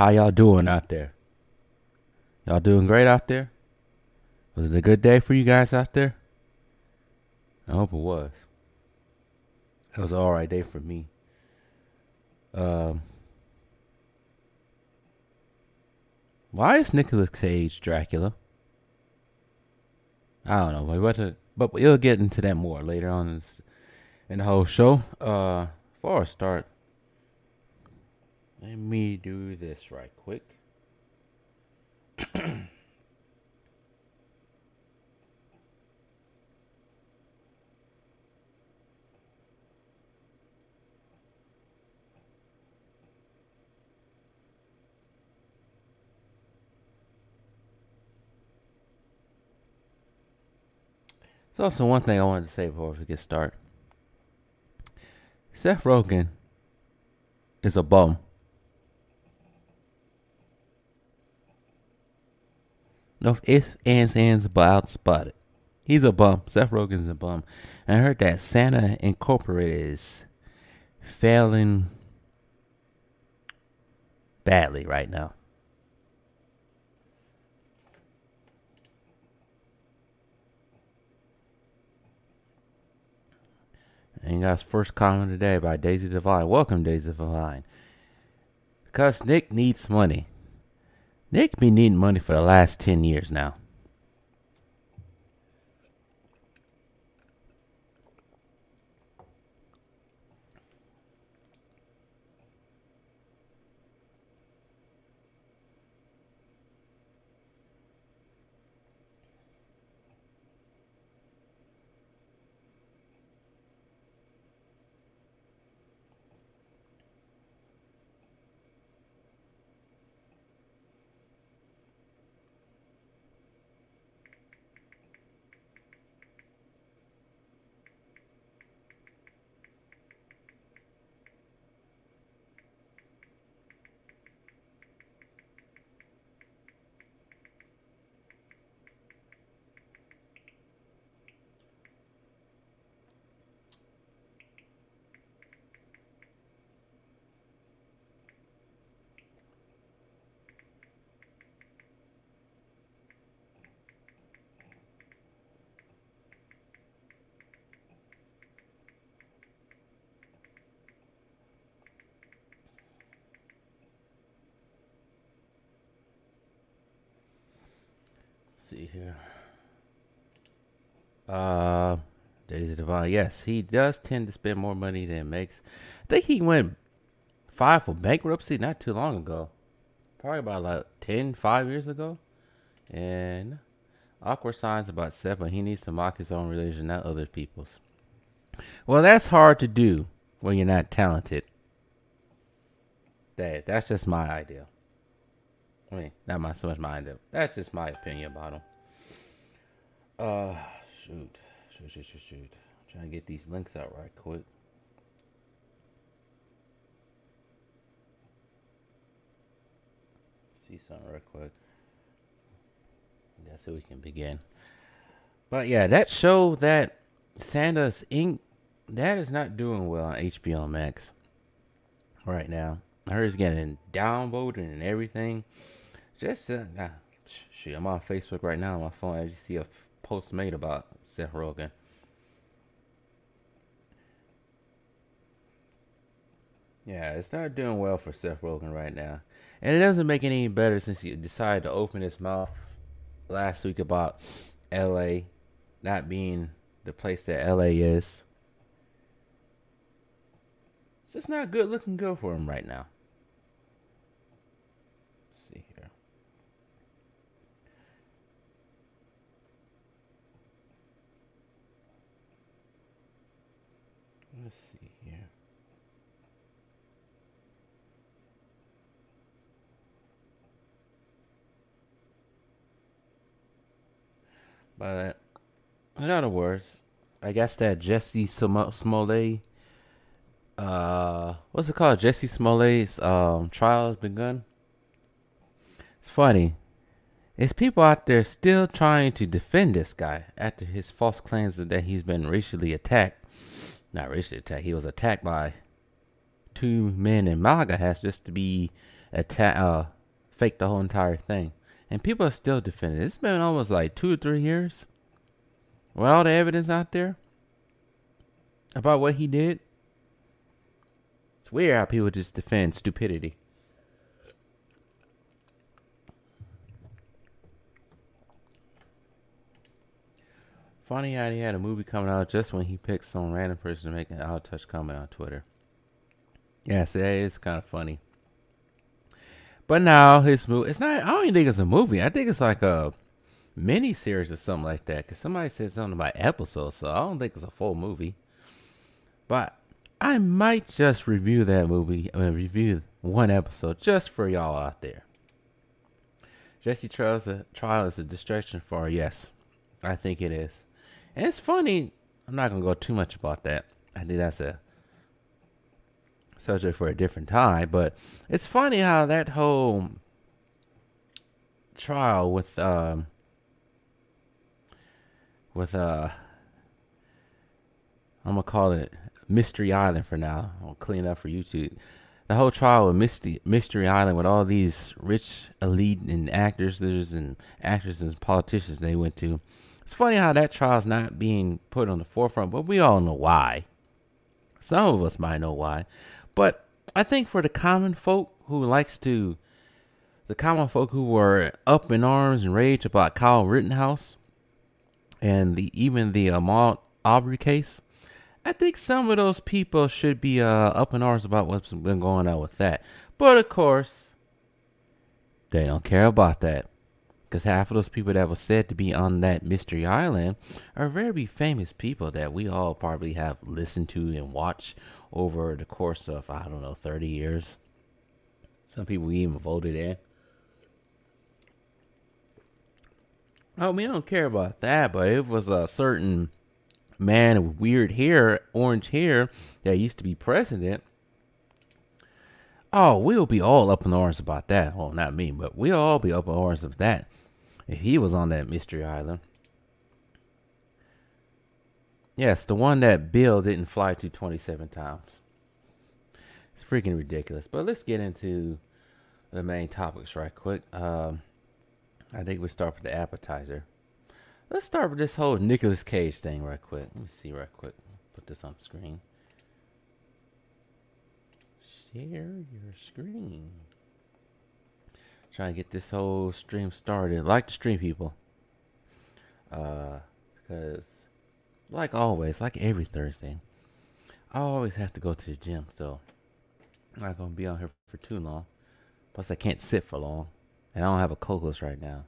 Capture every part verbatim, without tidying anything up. How y'all doing out there? Y'all doing great out there? Was it a good day for you guys out there? I hope it was. It was an alright day for me. Um, why is Nicolas Cage Dracula? I don't know, but, to, but we'll get into that more later on in, this, in the whole show. Uh, before I start, let me do this right quick. There's also one thing I wanted to say before we get started. Seth Rogen is a bum. No ifs, ands, ands, buts, spotted. He's a bum. Seth Rogen's a bum. And I heard that Santa Incorporated is failing badly right now. And you guys, first comment today by Daisy Devine. Welcome, Daisy Devine. Because Nick needs money. Nick been needing money for the last ten years now. See here. Uh, Daisy Devine. Yes, he does tend to spend more money than makes. I think he went filed for bankruptcy not too long ago. Probably about like ten, five years ago. And awkward signs about Seth, but he needs to mock his own religion, not other people's. Well, that's hard to do when you're not talented. That That's just my idea. I mean, not my, so much my idea. That's just my opinion about him. Uh, shoot. Shoot, shoot, shoot, shoot. I'm trying to get these links out right quick. See something right quick. That's how we can begin. But yeah, that show that Santa's Incorporated, that is not doing well on H B O Max right now. I heard it's getting downvoted and everything. Just, uh, nah, shoot, I'm on Facebook right now on my phone. I just see a f- post made about Seth Rogen. Yeah, it's not doing well for Seth Rogen right now. And it doesn't make it any better since he decided to open his mouth last week about L A not being the place that L A is. It's just not good looking good for him right now. See here. Let's see here. But in other words, I guess that Jesse Smollett, uh, what's it called? Jesse Smollett's um trial has begun. It's funny. There's people out there still trying to defend this guy after his false claims that he's been racially attacked. Not racially attacked. He was attacked by two men in MAGA hats just to be attack, uh, fake the whole entire thing. And people are still defending it. It's been almost like two or three years with all the evidence out there about what he did. It's weird how people just defend stupidity. Funny how he had a movie coming out just when he picked some random person to make an out-of-touch comment on Twitter. Yeah, so that is kind of funny. But now his movie, it's not, I don't even think it's a movie. I think it's like a mini series or something like that. Because somebody said something about episodes, so I don't think it's a full movie. But I might just review that movie. I mean, review one episode just for y'all out there. Jesse Trial's a, trial is a distraction for her. Yes, I think it is. And it's funny. I'm not going to go too much about that. I think that's a subject for a different time, but it's funny how that whole trial with um with uh I'm gonna call it Mystery Island for now. I'll clean up for YouTube. The whole trial with Misty Mystery Island with all these rich elite and actors and actresses and politicians they went to. It's funny how that trial's not being put on the forefront, but we all know why. Some of us might know why. But I think for the common folk who likes to, the common folk who were up in arms and rage about Kyle Rittenhouse and the even the Ahmaud Arbery case, I think some of those people should be uh, up in arms about what's been going on with that. But of course, they don't care about that, because half of those people that were said to be on that Mystery Island are very famous people that we all probably have listened to and watched over the course of, I don't know, thirty years. Some people we even voted in. Oh, we don't care about that, but it was a certain man with weird hair, orange hair, that used to be president. Oh, we'll be all up in arms about that. Well, not me, but we'll all be up in arms about that. If he was on that Mystery Island. Yes, the one that Bill didn't fly to twenty-seven times. It's freaking ridiculous. But let's get into the main topics right quick. Um, I think we'll start with the appetizer. Let's start with this whole Nicolas Cage thing right quick. Let me see right quick. Put this on the screen. Share your screen. Trying to get this whole stream started. Like the stream, people. Uh, because, like always, like every Thursday, I always have to go to the gym, so I'm not going to be on here for too long. Plus, I can't sit for long, and I don't have a co-host right now.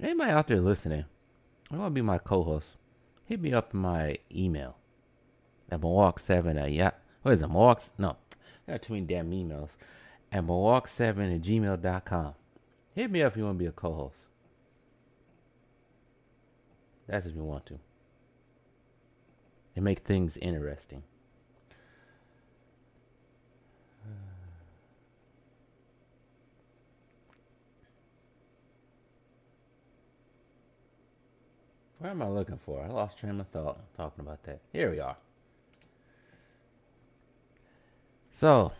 Anybody out there listening, I want to be my co-host. Hit me up in my email. At Milwaukee seven, yeah. What is it, Milwaukee? No. I got too many damn emails. At Milwaukee seven at gmail dot com. Hit me up if you want to be a co-host. That's if you want to. And make things interesting. Where am I looking for? I lost train of thought talking about that. Here we are. So,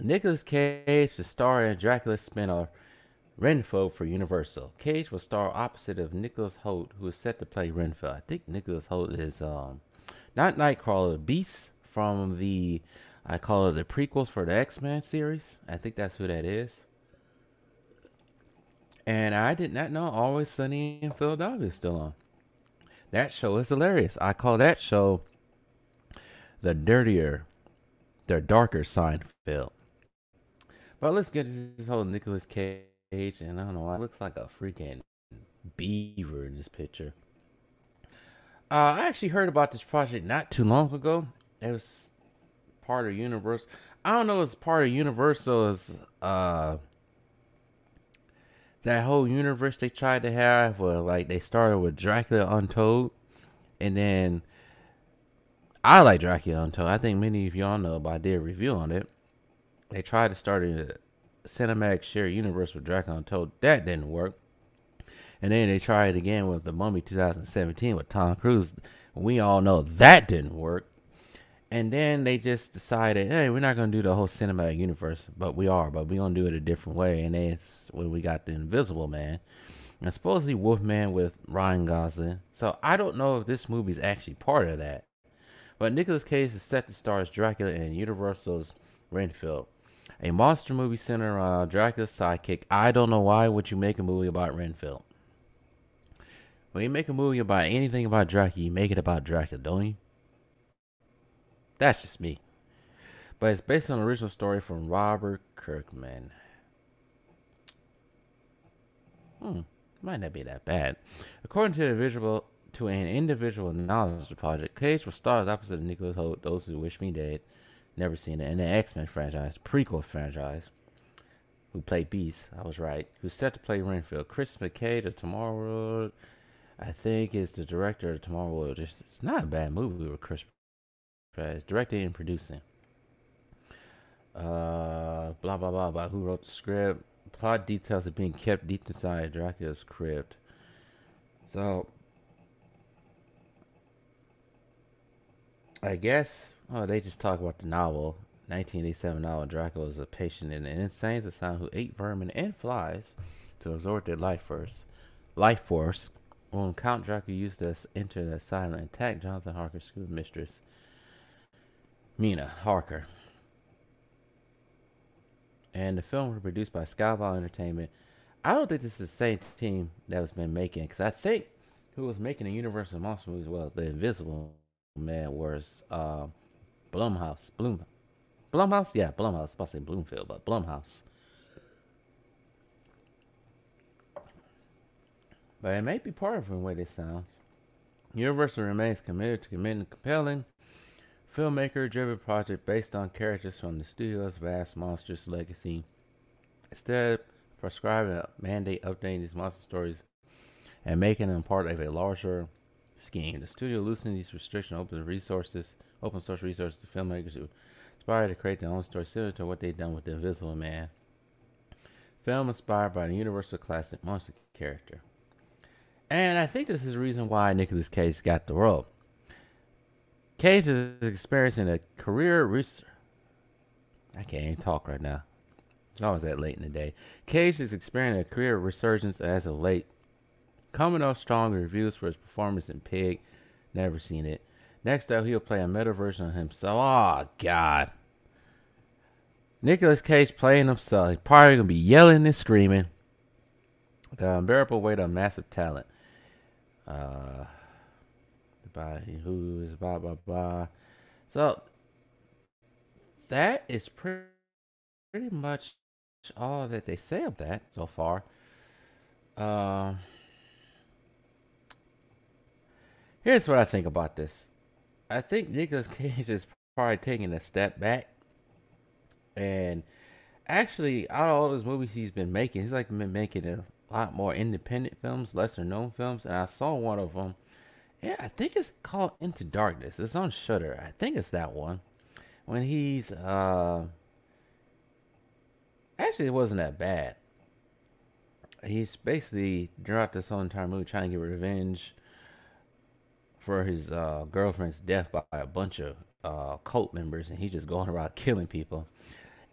Nicolas Cage to star in Dracula spin-off Renfield for Universal. Cage will star opposite of Nicholas Hoult, who is set to play Renfield. I think Nicholas Hoult is um, not Nightcrawler, Beast from the, I call it the prequels for the X-Men series. I think that's who that is. And I did not know Always Sunny in Philadelphia is still on. That show is hilarious. I call that show the dirtier, their darker Seinfeld. But let's get to this whole Nicolas Cage, and I don't know why it looks like a freaking beaver in this picture. Uh, I actually heard about this project not too long ago. It was part of Universal. I don't know if it's part of Universal's uh, that whole universe they tried to have, where like they started with Dracula Untold, and then I like Dracula Untold. I think many of y'all know, but I did a review on it. They tried to start a cinematic shared universe with Dracula Untold. That didn't work. And then they tried again with The Mummy twenty seventeen with Tom Cruise. We all know that didn't work. And then they just decided, hey, we're not going to do the whole cinematic universe, but we are, but we're going to do it a different way. And that's when we got the Invisible Man. And supposedly Wolfman with Ryan Gosling. So I don't know if this movie is actually part of that. But Nicolas Cage is set to star as Dracula in Universal's Renfield, a monster movie centered around Dracula's sidekick. I don't know why would you make a movie about Renfield. When you make a movie about anything about Dracula, you make it about Dracula, don't you? That's just me. But it's based on an original story from Robert Kirkman. Hmm, might not be that bad. According to the visual, to an individual knowledge project, Cage will star as opposite of Nicholas Hoult, Those Who Wish Me Dead, Never Seen It, and the X-Men franchise, prequel franchise, who played Beast, I was right, who's set to play Renfield. Chris McKay, the Tomorrow World, I think is the director of the Tomorrow World. It's, it's not a bad movie with Chris McKay, directing and producing. Uh, blah, blah, blah, about who wrote the script. Plot details are being kept deep inside Dracula's crypt. So, I guess, oh, they just talk about the novel. nineteen eighty-seven novel, Dracula is a patient in an insane asylum who ate vermin and flies to absorb their life force. Life force. When Count Dracula used this enter the asylum and attack Jonathan Harker's schoolmistress, Mina Harker. And the film was produced by Skybound Entertainment. I don't think this is the same team that was been making, because I think who was making the Universal Monster movies, well, the Invisible Man, was uh, Blumhouse. Bloom, Blumhouse? Yeah, Blumhouse. I was about to say Bloomfield, but Blumhouse. But it may be part of the way this sounds. Universal remains committed to committing compelling filmmaker-driven project based on characters from the studio's vast monsters legacy. Instead of prescribing a mandate updating these monster stories and making them part of a larger scheme, the studio loosened these restrictions, open resources, open source resources to filmmakers who aspire to create their own story similar to what they've done with The Invisible Man. Film inspired by the Universal classic monster character. And I think this is the reason why Nicolas Cage got the role. Cage is experiencing a career research. I can't even talk right now. It's always that late in the day. Cage is experiencing a career resurgence as of late, coming off strong reviews for his performance in Pig, Never Seen It. Next up, he'll play a meta version of himself. Oh, God. Nicolas Cage playing himself. He's probably going to be yelling and screaming. The unbearable weight of massive talent. Uh... By who is blah blah blah. So that is pretty, pretty much all that they say of that so far. Um, here's what I think about this. I think Nicolas Cage is probably taking a step back, and actually, out of all those movies he's been making, he's like been making a lot more independent films, lesser known films, and I saw one of them. Yeah, I think it's called Into Darkness. It's on Shudder. I think it's that one. When he's, uh... Actually, it wasn't that bad. He's basically, throughout this whole entire movie, trying to get revenge for his uh, girlfriend's death by a bunch of uh, cult members. And he's just going around killing people.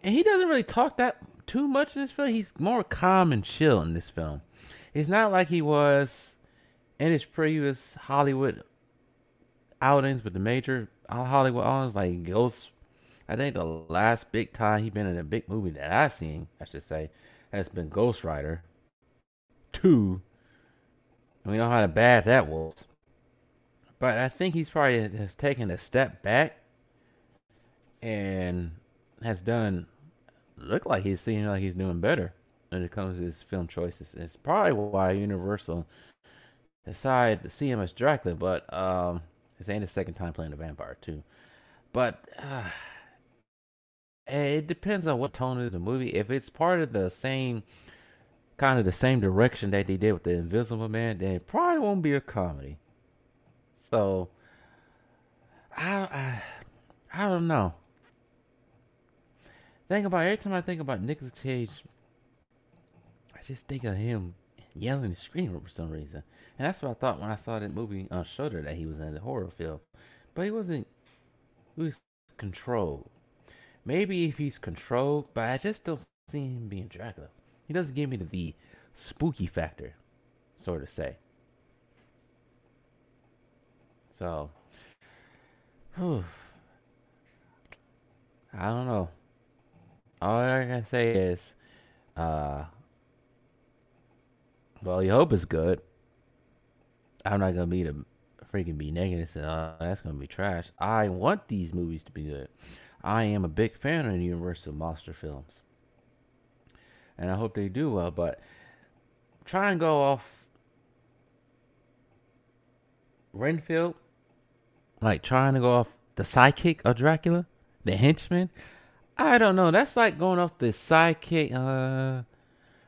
And he doesn't really talk that too much in this film. He's more calm and chill in this film. It's not like he was in his previous Hollywood outings with the major Hollywood outings, like Ghost. I think the last big time he's been in a big movie that I've seen, I should say, has been Ghost Rider two. And we know how bad that was. But I think he's probably has taken a step back and has done, look like he's seeing like he's doing better when it comes to his film choices. It's probably why Universal decided to see him as Dracula, but um, this ain't his second time playing the vampire too. But uh, it depends on what tone of the movie. If it's part of the same kind of the same direction that they did with the Invisible Man, then it probably won't be a comedy. So I I, I don't know. Think about every time I think about Nicolas Cage, I just think of him yelling and screaming for some reason. And that's what I thought when I saw that movie on Shudder that he was in, the horror film. But he wasn't, he was controlled. Maybe if he's controlled, but I just don't see him being Dracula. He doesn't give me the, the spooky factor, so to say. So, whew, I don't know. All I can say is, uh, well, you hope it's good. I'm not gonna be the freaking be negative and uh, that's gonna be trash. I want these movies to be good. I am a big fan of the Universal monster films, and I hope they do well. But try and go off Renfield, like trying to go off the sidekick of Dracula, the henchman. I don't know. That's like going off the sidekick. Uh,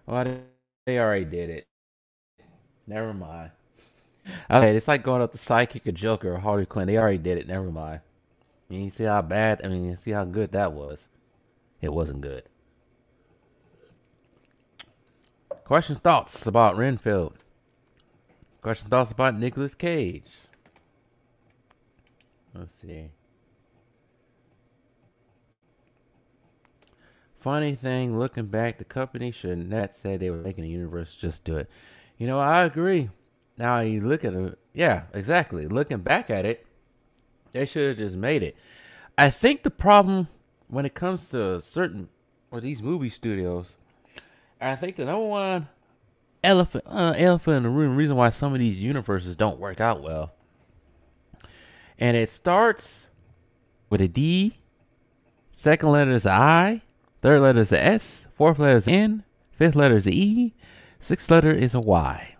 well, they already did it. Never mind. Okay, it's like going off the sidekick of Joker or Harley Quinn. They already did it. Never mind. And you see how bad? I mean, you see how good that was? It wasn't good. Question thoughts about Renfield. Question thoughts about Nicolas Cage. Let's see. Funny thing, looking back, the company should not say they were making a universe. Just do it. You know, I agree. Now you look at it. Yeah, exactly. Looking back at it, they should have just made it. I think the problem when it comes to certain or these movie studios, I think the number one elephant, uh, elephant in the room reason why some of these universes don't work out well, and it starts with a D, second letter is an I. Third letter is a S, fourth letter is an N, fifth letter is an E, sixth letter is a Y.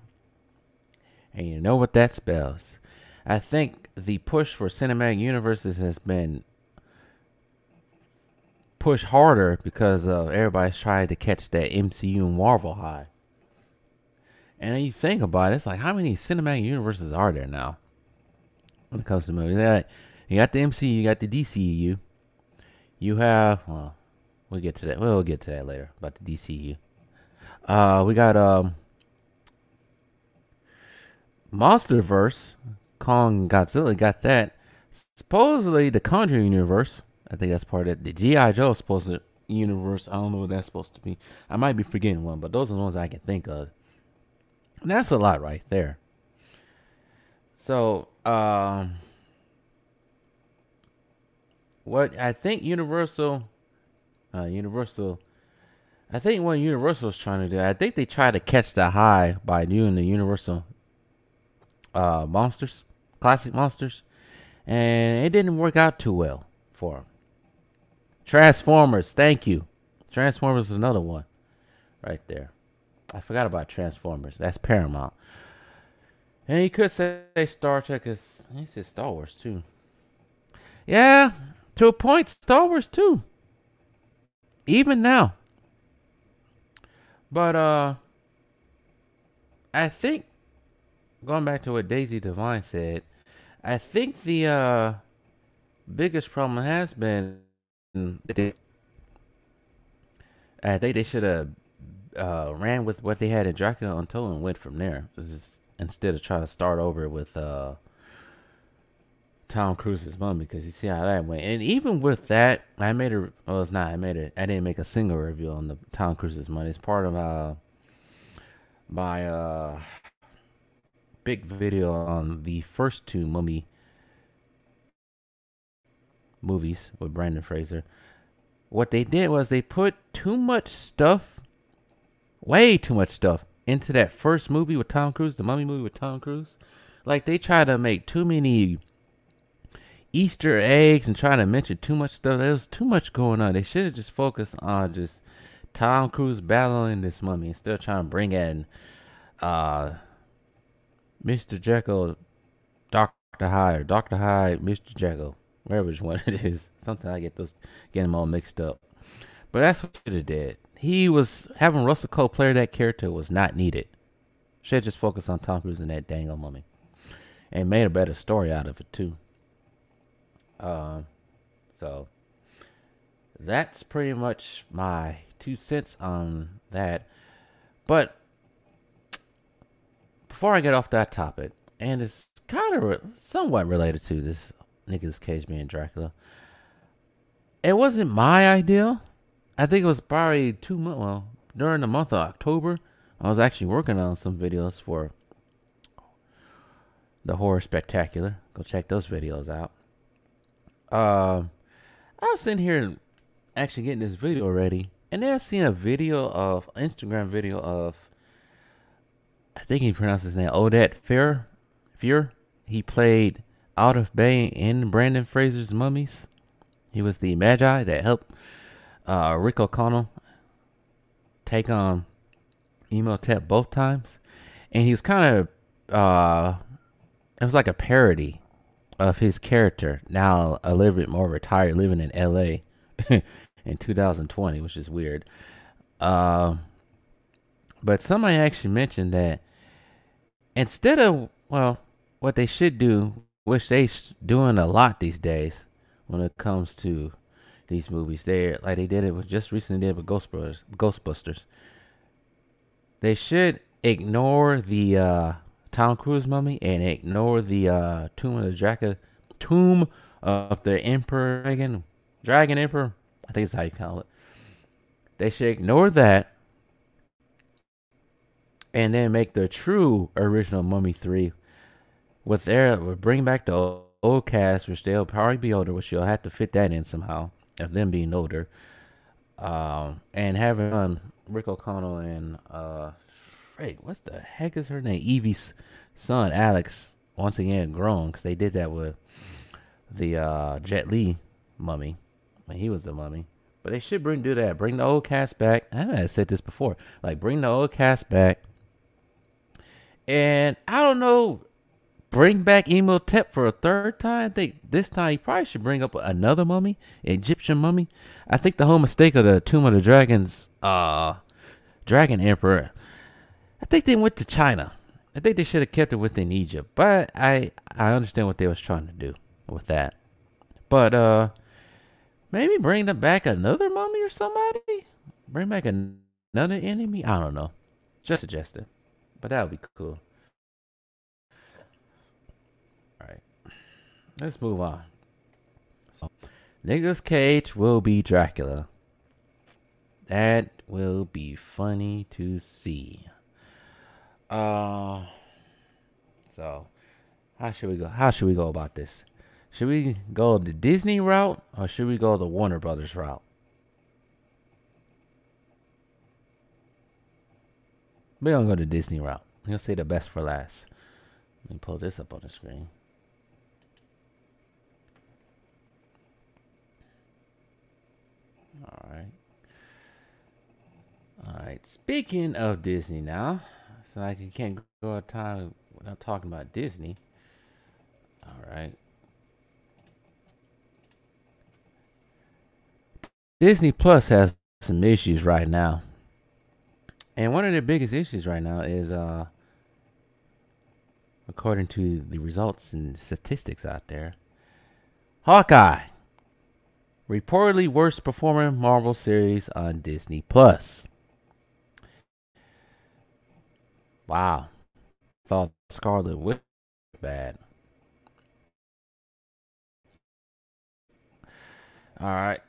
And you know what that spells. I think the push for cinematic universes has been pushed harder because of everybody's trying to catch that M C U and Marvel high. And you think about it, it's like, how many cinematic universes are there now? When it comes to movies, that you got the M C U, you got the D C E U, you have. Well, We'll get to that. We'll get to that later about the D C U. Uh, we got um, MonsterVerse, Kong, Godzilla. Got that. Supposedly the Conjuring universe. I think that's part of it. The G I Joe supposed to universe. I don't know what that's supposed to be. I might be forgetting one, but those are the ones I can think of. And that's a lot right there. So, um, what I think Universal. Uh, Universal, I think what Universal is trying to do, I think they try to catch the high by doing the Universal uh, monsters, classic monsters, and it didn't work out too well for them. Transformers, thank you. Transformers is another one right there. I forgot about Transformers. That's Paramount. And you could say Star Trek is, he said Star Wars too. Yeah, to a point, Star Wars too. Even now. But, uh, I think, going back to what Daisy Devine said, I think the, uh, biggest problem has been, they, I think they should have, uh, ran with what they had in Dracula Untold and went from there. Just, instead of trying to start over with, uh, Tom Cruise's mom, because you see how that went. And even with that, I made a well it's not I made it I didn't make a single review on the Tom Cruise's money. It's part of uh my uh big video on the first two Mummy movies with Brandon Fraser. What they did was they put too much stuff, way too much stuff, into that first movie with Tom Cruise, the Mummy movie with Tom Cruise. Like they try to make too many Easter eggs and trying to mention too much stuff. There was too much going on. They should have just focused on just Tom Cruise battling this mummy instead of trying to bring in uh, Mister Jekyll, Doctor Hyde, or Doctor Hyde, Mister Jekyll, wherever which one it is. Sometimes I get those, get them all mixed up. But that's what should have did. He was having Russell Cole play that character was not needed. Should have just focused on Tom Cruise and that dang old mummy, and made a better story out of it too. Um, so that's pretty much my two cents on that. But before I get off that topic, and it's kind of re- somewhat related to this Nicolas Cage being Dracula, It wasn't my idea. I think it was probably two months. Well, during the month of October, I was actually working on some videos for the Horror Spectacular. Go check those videos out. Uh, I was sitting here actually getting this video ready, and then I seen a video of Instagram video of, I think he pronounced his name, Odette Fear. Fear. He played Out of Bay in Brandon Fraser's Mummies. He was the Magi that helped uh, Rick O'Connell take on Imhotep both times. And he was kind of, uh, it was like a parody of his character. Now a little bit more retired, living in L A in two thousand twenty, which is weird. Uh, but somebody actually mentioned that instead of, well, what they should do, which they're doing a lot these days when it comes to these movies, they like they did it with just recently did with Ghostbusters. Ghostbusters. They should ignore the uh, Tom Cruise mummy and ignore the uh, Tomb of the Draca, Tomb of the Emperor Dragon, Dragon Emperor. I think that's how you call it. They should ignore that, and then make the true original Mummy three. With their, bring back the old, old cast, which they'll probably be older, which you'll have to fit that in somehow, of them being older. Um, and having um, Rick O'Connell and, uh, Frank, what's the heck is her name? Evie's son, Alex, once again grown, because they did that with the uh, Jet Li mummy, when he was the mummy. But they should bring do that. Bring the old cast back. I know I said this before. Like, bring the old cast back. And I don't know. Bring back Imhotep for a third time. I think this time he probably should bring up another mummy, Egyptian mummy. I think the whole mistake of the Tomb of the Dragons, uh, Dragon Emperor, I think they went to China. I think they should have kept it within Egypt. But I, I understand what they was trying to do with that. But uh, maybe bring them back another mummy or somebody. Bring back an- another enemy. I don't know. Just suggested. But that would be cool. Let's move on. So, Nicolas Cage will be Dracula. That will be funny to see. Uh, so, how should we go? How should we go about this? Should we go the Disney route or should we go the Warner Brothers route? We don't go the Disney route. We'll say the best for last. Let me pull this up on the screen. All right. All right. Speaking of Disney now, so I can't go a time without talking about Disney. All right. Disney Plus has some issues right now. And one of the biggest issues right now is, uh, according to the results and statistics out there, Hawkeye. Reportedly worst performing Marvel series on Disney Plus. Wow. Thought Scarlet Witch was bad. Alright.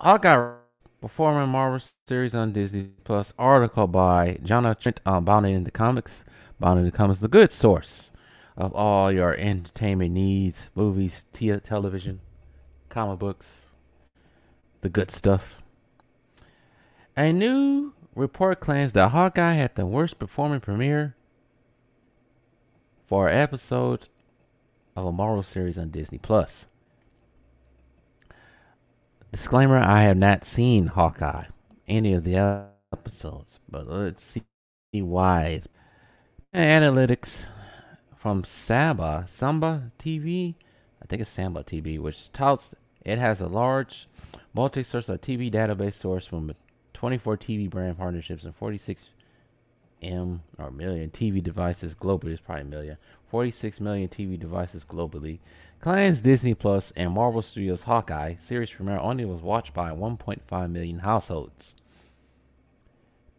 Hawkeye performing Marvel series on Disney Plus. Article by Jonah Trent on Bound in the Comics. Bound in the Comics, the good source of all your entertainment needs, movies, t- television, comic books. The good stuff. A new report claims that Hawkeye had the worst performing premiere for an episode of a Marvel series on Disney Plus. Disclaimer, I have not seen Hawkeye, any of the episodes, but let's see why. It's analytics from Samba, Samba T V, I think it's Samba T V, which touts it has a large multi-source or T V database source from twenty-four T V brand partnerships and forty-six M or million T V devices globally. It's probably a million. forty-six million T V devices globally. Claims Disney Plus and Marvel Studios Hawkeye series premiere only was watched by one point five million households.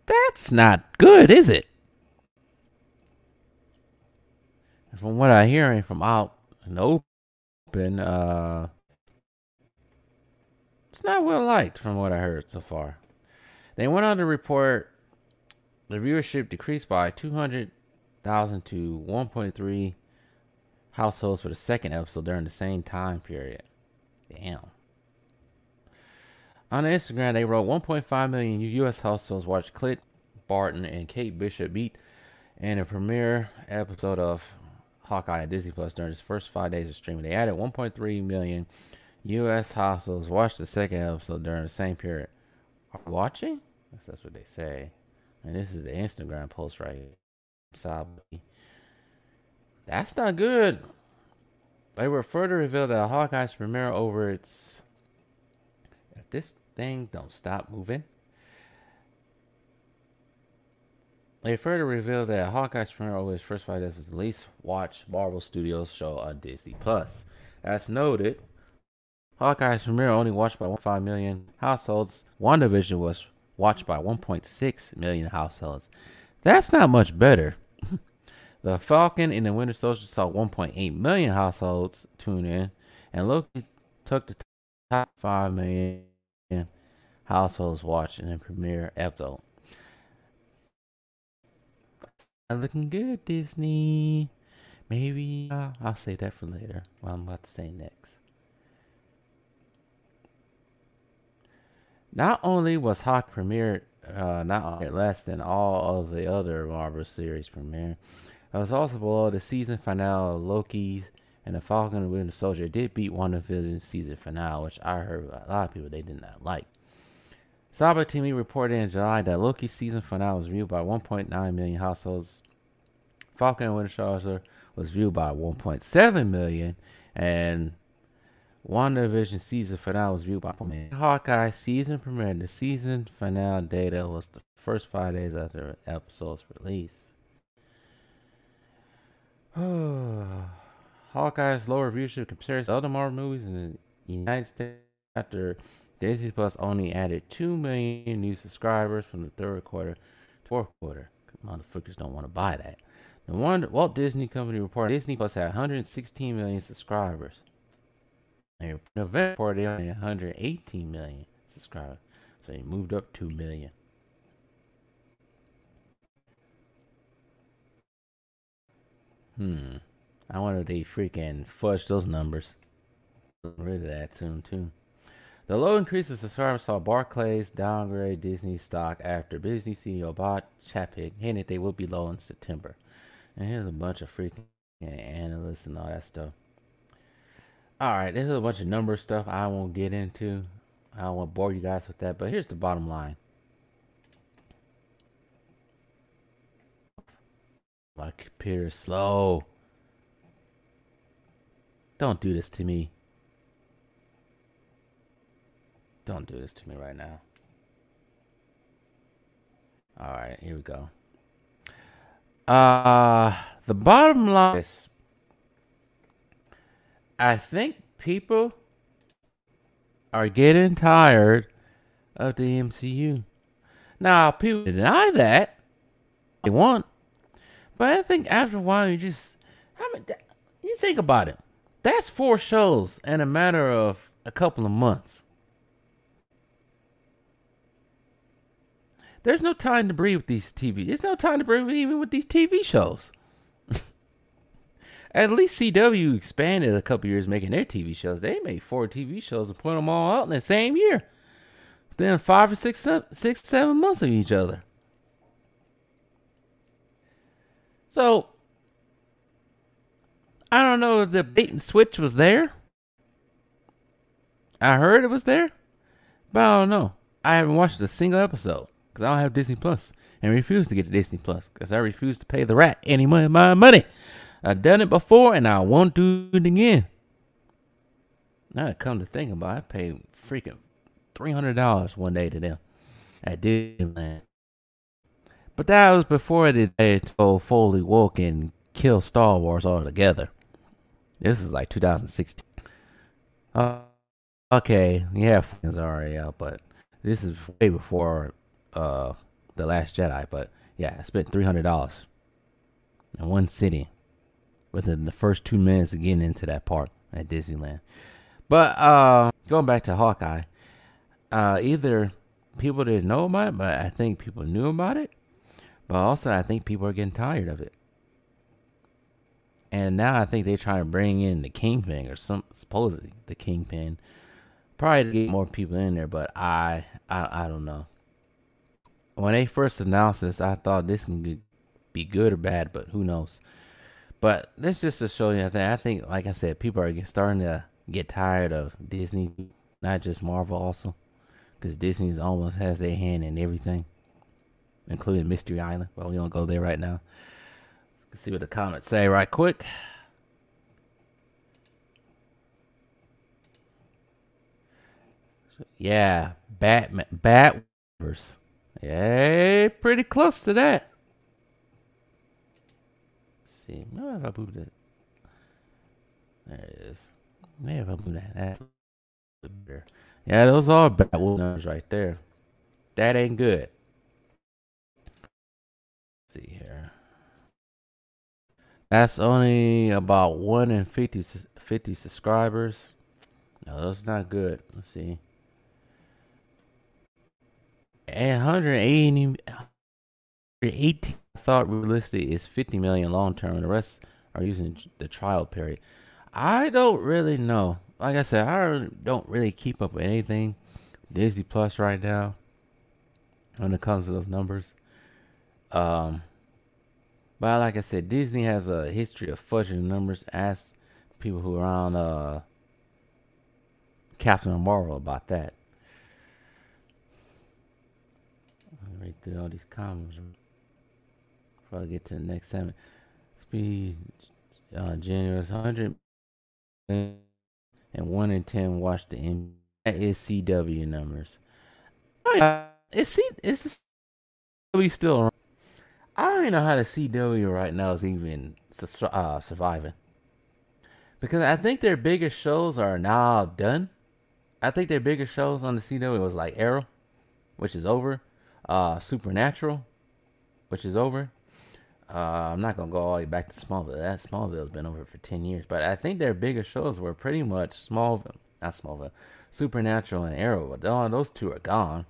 That's not good, is it? From what I'm hearing from out in the open, uh, it's not well liked from what I heard so far. They went on to report the viewership decreased by two hundred thousand to one point three households for the second episode during the same time period. Damn. On Instagram, they wrote one point five million U S households watched Clint Barton and Kate Bishop beat in the premiere episode of Hawkeye on Disney Plus during its first five days of streaming. They added one point three million U S households watched the second episode during the same period. Are watching? I guess that's what they say. And this is the Instagram post right here. That's not good. They were further revealed that Hawkeye's premiere over its... If this thing don't stop moving. They further revealed that Hawkeye's premiere over his first five days was the least watched Marvel Studios show on Disney Plus. As noted, Hawkeye's premiere only watched by one point five million households. WandaVision was watched by one point six million households. That's not much better. The Falcon and the Winter Soldier saw one point eight million households tune in, and Loki took the top five million households watching the premiere episode. Not looking good, Disney. Maybe uh, I'll save that for later. What I'm about to say next. Not only was Hawk premiered uh, not less than all of the other Marvel series premiere, it was also below the season finale of Loki's and the Falcon and the Winter Soldier did beat WandaVision's season finale, which I heard a lot of people they did not like. Samba T V reported in July that Loki's season finale was viewed by one point nine million households. Falcon and Winter Soldier was viewed by one point seven million, and WandaVision season finale was viewed by one million. Hawkeye season premiere and the season finale data was the first five days after the episode's release. Hawkeye's lower viewership compares to other Marvel movies in the United States after Disney Plus only added two million new subscribers from the third quarter to fourth quarter. Motherfuckers don't want to buy that. The one Walt Disney Company reported Disney Plus had one hundred sixteen million subscribers. In November, they only had one hundred eighteen million subscribers. So they moved up two million. Hmm. I wonder if they freaking fudged those numbers. Get rid of that soon, too. The low increase in subscribers saw Barclays downgrade Disney stock after Disney C E O Bob Chapek hinted they would be low in September. And here's a bunch of freaking analysts and all that stuff. Alright, there's a bunch of number stuff I won't get into. I don't want to bore you guys with that, but here's the bottom line. My computer's slow. Don't do this to me. Don't do this to me right now. All right, here we go. Uh, the bottom line is, I think people are getting tired of the M C U. Now, people deny that. They want. But I think after a while, you just, I mean, you think about it. That's four shows in a matter of a couple of months. There's no time to breathe with these T V. There's no time to breathe even with these T V shows. At least C W expanded a couple years making their T V shows. They made four T V shows and put them all out in the same year. Then five or six, seven, six, seven months of each other. So, I don't know if the bait and switch was there. I heard it was there. But I don't know. I haven't watched a single episode. Because I don't have Disney Plus and refuse to get to Disney Plus because I refuse to pay the rat any money of my money. I've done it before and I won't do it again. Now I come to think about it, I paid freaking three hundred dollars one day to them at Disneyland. But that was before they told Foley woke and kill Star Wars altogether. This is like two thousand sixteen. Uh, okay, yeah, it's already out, but this is way before Uh, The Last Jedi, but yeah, I spent three hundred dollars in one city within the first two minutes of getting into that park at Disneyland. But uh, going back to Hawkeye, uh, either people didn't know about it, but I think people knew about it. But also, I think people are getting tired of it. And now I think they're trying to bring in the Kingpin or some, supposedly the Kingpin. Probably to get more people in there, but I, I, I don't know. When they first announced this, I thought this can be good or bad, but who knows. But that's just to show you that I think, like I said, people are starting to get tired of Disney, not just Marvel also. Because Disney almost has their hand in everything, including Mystery Island. Well, we don't go there right now. Let's see what the comments say right quick. Yeah, Batman, Batverse. Yeah, pretty close to that. Let's see, maybe if I moved it. There it is. Maybe if I moved that. That's better. Yeah, those are Batwoman numbers right there. That ain't good. Let's see here. That's only about one in fifty, fifty subscribers. No, that's not good. Let's see. And one hundred eighty, one hundred eighteen I thought realistically is fifty million long term, and the rest are using the trial period. I don't really know. Like I said, I don't really keep up with anything Disney Plus right now when it comes to those numbers. Um, but like I said, Disney has a history of fudging numbers. Ask people who are on uh, Captain Marvel about that. Read through all these comments. Before I get to the next segment, speed uh, generous hundred and one in ten watch the N B A. That is C W numbers. I mean, it's C. It's C W still around. I don't even know how the C W right now is even uh, surviving, because I think their biggest shows are now done. I think their biggest shows on the C W was like Arrow, which is over. Uh, Supernatural, which is over. Uh, I'm not going to go all the way back to Smallville. That Smallville's been over for ten years. But I think their biggest shows were pretty much Smallville. Not Smallville. Supernatural and Arrow. Those two are gone.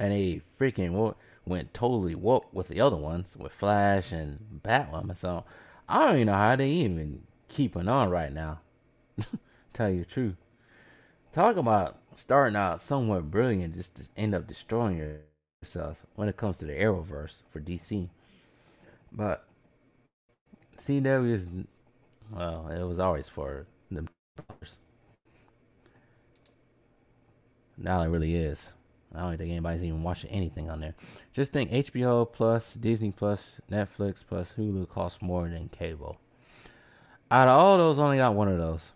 And they freaking went totally woke with the other ones, with Flash and Batwoman. So I don't even know how they even keeping on right now. Tell you the truth. Talk about starting out somewhat brilliant just to end up destroying your us when it comes to the Arrowverse for D C. But C W is, well, it was always for them. Now it really is. I don't think anybody's even watching anything on there. Just think H B O Plus, Disney Plus, Netflix Plus, Hulu costs more than cable. Out of all those, I only got one of those.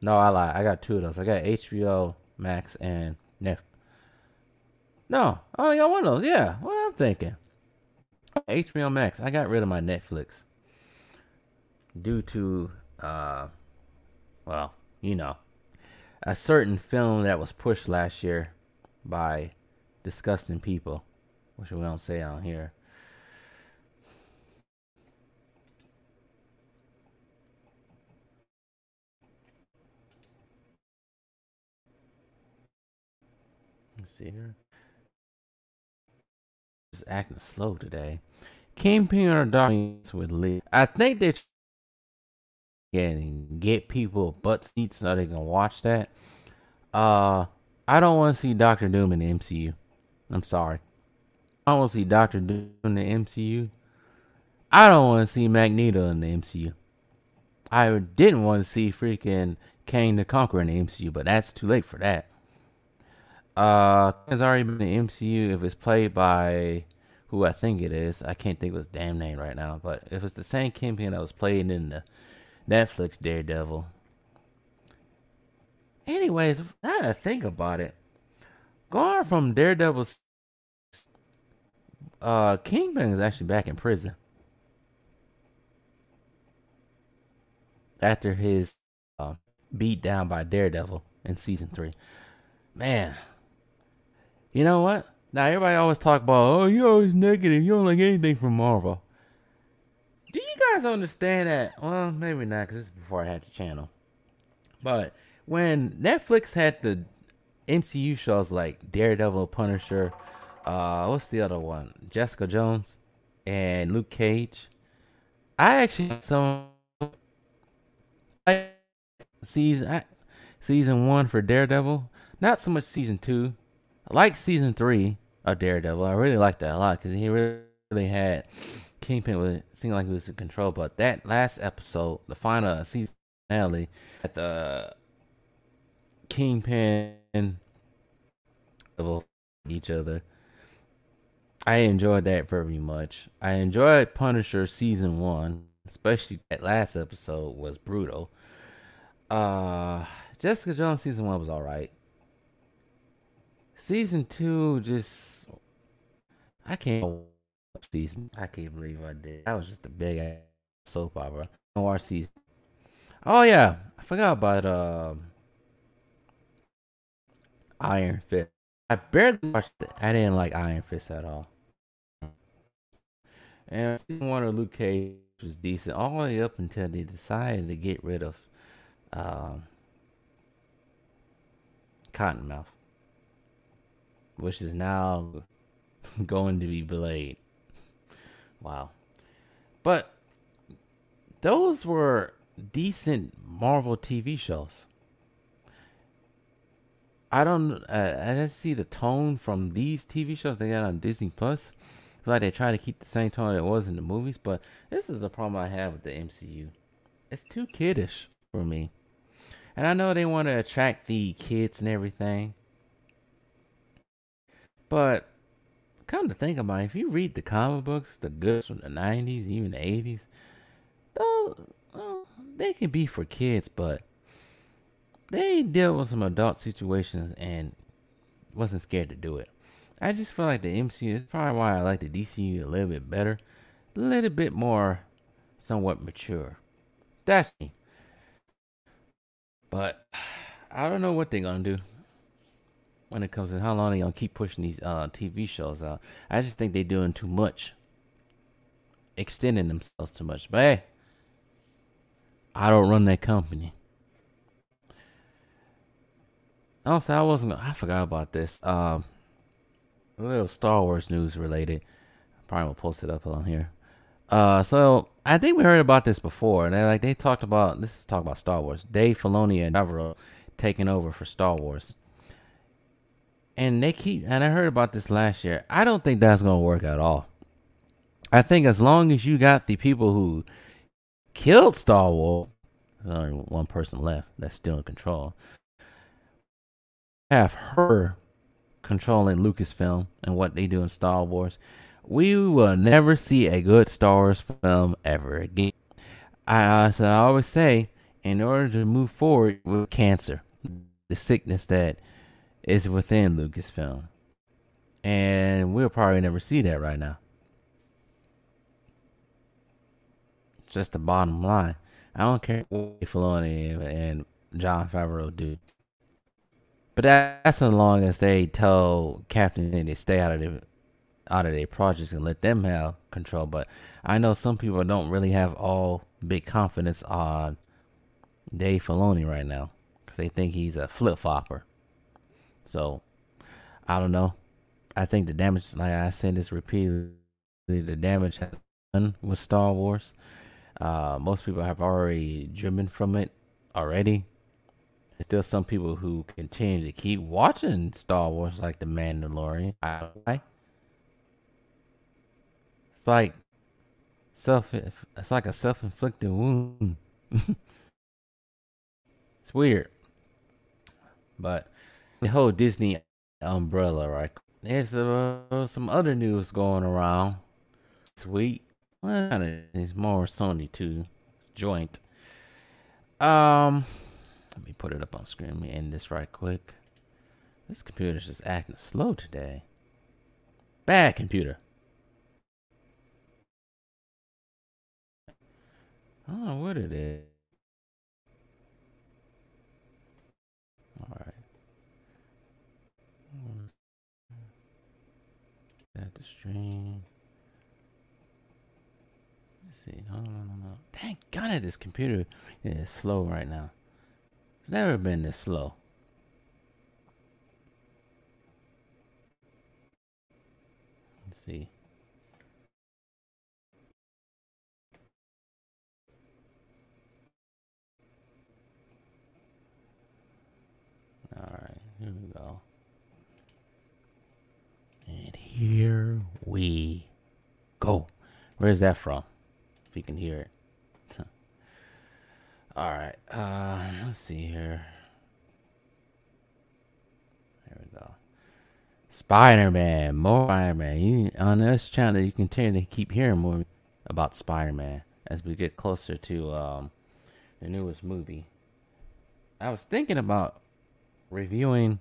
No, I lied. I got two of those. I got H B O Max and Netflix. No, I only got one of those. Yeah, what I'm thinking. H B O Max. I got rid of my Netflix due to, uh, well, you know, a certain film that was pushed last year by disgusting people, which we don't say on here. Let's see here. Acting slow today. Kingpin or Darkseid with Lee. I think they can get people butt seats so they can watch that. Uh, I don't want to see Doctor Doom in the M C U. I'm sorry. I don't want to see Doctor Doom in the M C U. I don't want to see Magneto in the M C U. I didn't want to see freaking Kang the Conqueror in the M C U, but that's too late for that. Uh, it's already been in the M C U if it's played by who I think it is. I can't think of his damn name right now. But if it's the same Kingpin that was playing in the Netflix Daredevil. Anyways, now that I think about it, going from Daredevil, uh, Kingpin is actually back in prison after his uh, beat down by Daredevil in season three. Man. You know what? Now, everybody always talk about, oh, you're always negative. You don't like anything from Marvel. Do you guys understand that? Well, maybe not, because this is before I had the channel. But when Netflix had the M C U shows like Daredevil, Punisher, uh, what's the other one? Jessica Jones and Luke Cage. I actually some I, season I, season one for Daredevil. Not so much season two. I like season three of Daredevil. I really liked that a lot because he really, really had Kingpin. It seemed like he was in control, but that last episode, the final season finale, at the Kingpin each other. I enjoyed that very much. I enjoyed Punisher season one, especially that last episode was brutal. Uh, Jessica Jones season one was all right. Season two, just I can't. Season, I can't believe I did. That was just a big ass soap opera. Watch season. Oh yeah, I forgot about uh, Iron Fist. I barely watched it. I didn't like Iron Fist at all. And season one of Luke Cage was decent all the way up until they decided to get rid of um, Cottonmouth, which is now going to be Blade. Wow. But those were decent Marvel T V shows. I don't uh, I just see the tone from these T V shows they got on Disney Plus. It's like they try to keep the same tone it was in the movies, but this is the problem I have with the M C U. It's too kiddish for me. And I know they want to attract the kids and everything. But come to think about it, if you read the comic books, the goods from the nineties, even the eighties, though, well, they can be for kids, but they deal with some adult situations and wasn't scared to do it. I just feel like the M C U is probably why I like the D C U a little bit better, a little bit more somewhat mature. That's me. But I don't know what they're going to do when it comes to how long they're going to keep pushing these uh, T V shows out. I just think they're doing too much, extending themselves too much. But hey, I don't run that company. Also, I wasn't. I forgot about this. Um, a little Star Wars news related. Probably will post it up on here. Uh, so I think we heard about this before, and they like they talked about. This is talk about Star Wars. Dave Filoni and Favreau taking over for Star Wars, and they keep. And I heard about this last year. I don't think that's gonna work at all. I think as long as you got the people who killed Star Wars, there's only one person left that's still in control. Have her controlling Lucasfilm and what they do in Star Wars, we will never see a good Star Wars film ever again. I, as I always say, in order to move forward with cancer, the sickness that is within Lucasfilm, and we'll probably never see that right now. It's just the bottom line. I don't care what Filoni and John Favreau do. But that's as long as they tell Captain and they stay out of their, out of their projects and let them have control. But I know some people don't really have all big confidence on Dave Filoni right now because they think he's a flip-flopper. So, I don't know. I think the damage, like I said this repeatedly, the damage has been done with Star Wars. Uh, most people have already driven from it already. There's still some people who continue to keep watching Star Wars, like The Mandalorian. I don't like. It's like self. It's like a self-inflicted wound. It's weird, but the whole Disney umbrella, right? There's uh, some other news going around. Sweet. It's more Sony too. It's joint. Um. Let me put it up on screen. Let me end this right quick. This computer's just acting slow today. Bad computer. I don't know what it is. All right. Got the stream. Let's see. No, no, no, no. Dang God, this computer is slow right now. Never been this slow. see. All right, here we go. And here we go. Where's that from? If you can hear it. All right, uh, let's see here. There we go. Spider-Man, more Spider-Man. You, on this channel, you continue to keep hearing more about Spider-Man as we get closer to um, the newest movie. I was thinking about reviewing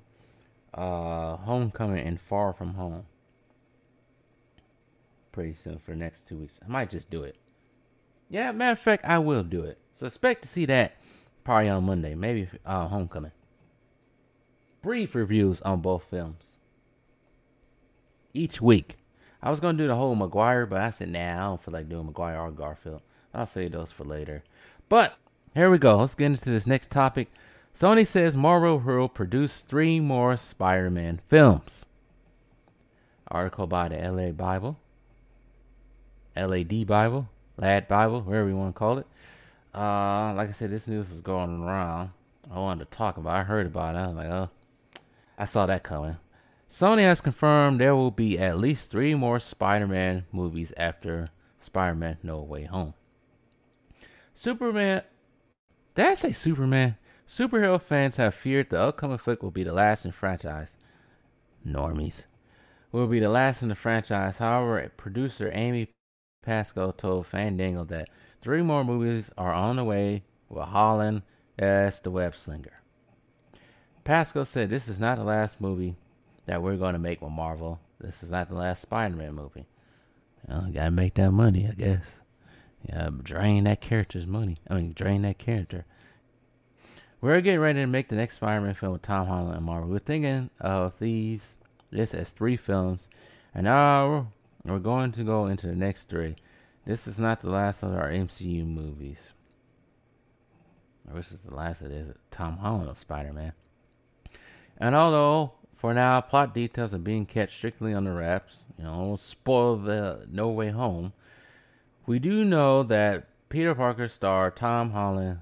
uh, Homecoming and Far From Home pretty soon for the next two weeks. I might just do it. Yeah, matter of fact, I will do it. So expect to see that probably on Monday, maybe uh, Homecoming. Brief reviews on both films each week. I was gonna do the whole Maguire, but I said, nah, I don't feel like doing Maguire or Garfield. I'll save those for later. But here we go. Let's get into this next topic. Sony says Marvel will produce three more Spider-Man films. Article by the L A Bible, L A D Bible, Lad Bible, whatever you want to call it. Uh, like I said, this news was going around. I wanted to talk about it. I heard about it. I was like, oh, I saw that coming. Sony has confirmed there will be at least three more Spider-Man movies after Spider-Man No Way Home. Superman, did I say Superman? Superhero fans have feared the upcoming flick will be the last in the franchise. Normies. Will be the last in the franchise. However, producer Amy Pascal told Fandango that three more movies are on the way with Holland as the web slinger. Pascal said, this is not the last movie that we're going to make with Marvel. This is not the last Spider-Man movie. You know, you got to make that money, I guess. You got to drain that character's money. I mean, drain that character. We're getting ready to make the next Spider-Man film with Tom Holland and Marvel. We're thinking of these this as three films. And now we're going to go into the next three. This is not the last of our M C U movies. Or this is the last of this Tom Holland of Spider-Man. And although, for now, plot details are being kept strictly under wraps, you know, spoil the No Way Home, we do know that Peter Parker star Tom Holland,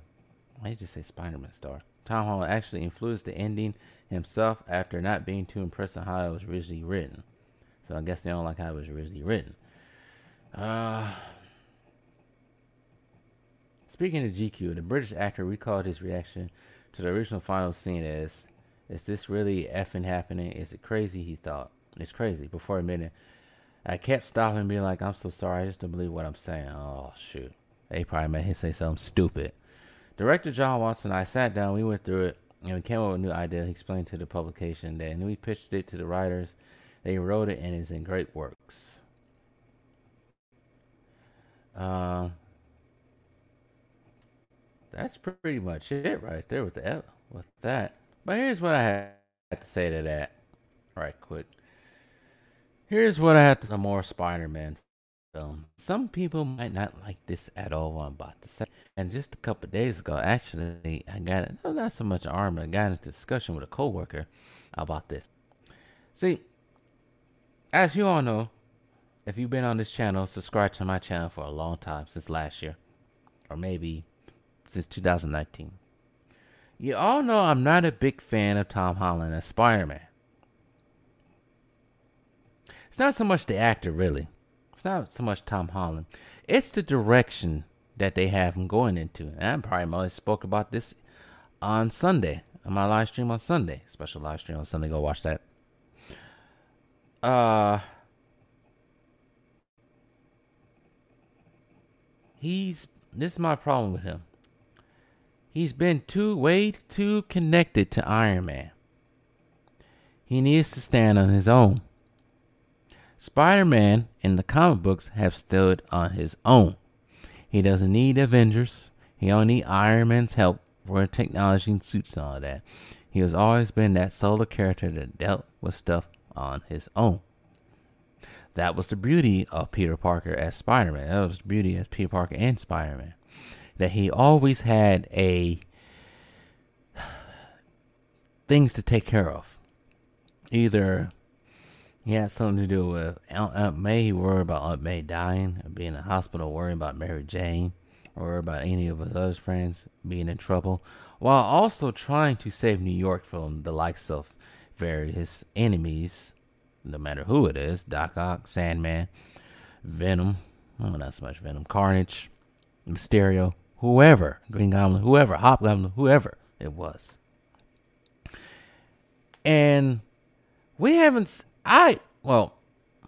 why did you say Spider-Man star? Tom Holland actually influenced the ending himself after not being too impressed on how it was originally written. So I guess they don't like how it was originally written. Uh... Speaking of G Q, the British actor recalled his reaction to the original final scene as, is this really effing happening? Is it crazy? He thought. It's crazy. Before admitting, I kept stopping and being like, I'm so sorry. I just don't believe what I'm saying. Oh, shoot. They probably made him say something stupid. Director John Watson and I sat down. We went through it and we came up with a new idea. He explained to the publication that, and we pitched it to the writers. They wrote it and it's in great works. Um... Uh, That's pretty much it right there with the with that. But here's what I have to say to that right quick. Here's what I have to say. Some more Spider-Man film. Some people might not like this at all, what I'm about to say. And just a couple of days ago, actually, I got, no, not so much an argument, I got into a discussion with a coworker about this. See, as you all know, if you've been on this channel, subscribe to my channel for a long time, since last year. Or maybe since two thousand nineteen. You all know I'm not a big fan of Tom Holland as Spider-Man. It's not so much the actor, really. It's not so much Tom Holland. It's the direction that they have him going into. And I probably only spoke about this on Sunday, on my live stream on Sunday. Special live stream on Sunday. Go watch that. Uh, he's, this is my problem with him. He's been too, way too connected to Iron Man. He needs to stand on his own. Spider-Man in the comic books have stood on his own. He doesn't need Avengers. He don't need Iron Man's help for technology and suits and all that. He has always been that solo character that dealt with stuff on his own. That was the beauty of Peter Parker as Spider-Man. That was the beauty as Peter Parker and Spider-Man. That he always had a things to take care of. Either He had something to do with Aunt May. He worried about Aunt May dying, being in the hospital, worrying about Mary Jane, worried about any of his other friends being in trouble, while also trying to save New York from the likes of various enemies, no matter who it is. Doc Ock, Sandman, Venom, well, not so much Venom, Carnage, Mysterio, whoever, Green Goblin, whoever, Hobgoblin, whoever it was. And we haven't, I, well,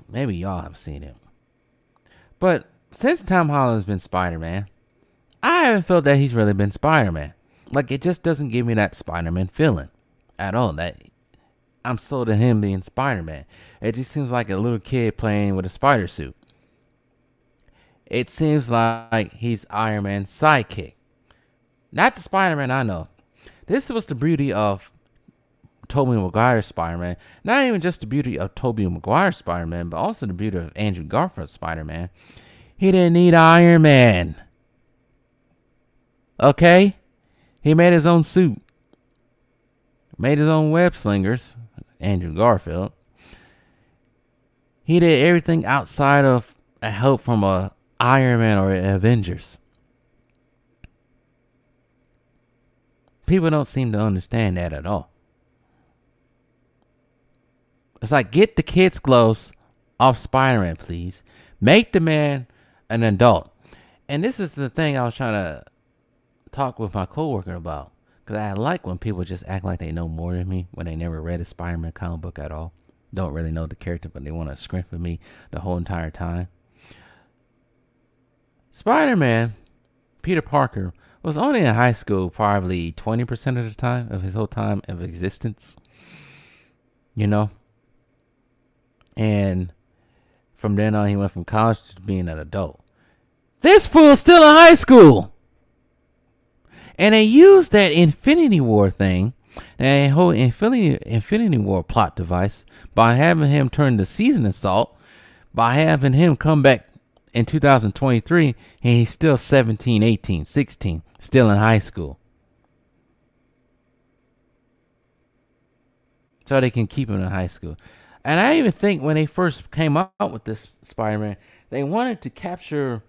maybe y'all have seen it, but since Tom Holland's been Spider-Man, I haven't felt that he's really been Spider-Man. Like, it just doesn't give me that Spider-Man feeling at all, that I'm sold in him being Spider-Man. It just seems like a little kid playing with a spider suit. It seems like he's Iron Man's sidekick. Not the Spider-Man I know. This was the beauty of Tobey Maguire's Spider-Man. Not even just the beauty of Tobey Maguire's Spider-Man, but also the beauty of Andrew Garfield's Spider-Man. He didn't need Iron Man. Okay? He made his own suit. Made his own web slingers. Andrew Garfield. He did everything outside of a help from a Iron Man or Avengers. People don't seem to understand that at all. It's like, get the kids' gloves off Spider-Man, please. Make the man an adult. And this is the thing I was trying to talk with my coworker about, because I like when people just act like they know more than me when they never read a Spider-Man comic book at all. Don't really know the character, but they want to scrimp with me the whole entire time. Spider-Man, Peter Parker, was only in high school probably twenty percent of the time of his whole time of existence. You know? And from then on, he went from college to being an adult. This fool's still in high school! And they used that Infinity War thing, that whole Infinity, Infinity War plot device, by having him turn to seasoned assault, by having him come back in two thousand twenty-three, and he's still seventeen, eighteen, sixteen, still in high school. So they can keep him in high school. And I even think when they first came out with this Spider-Man, they wanted to capture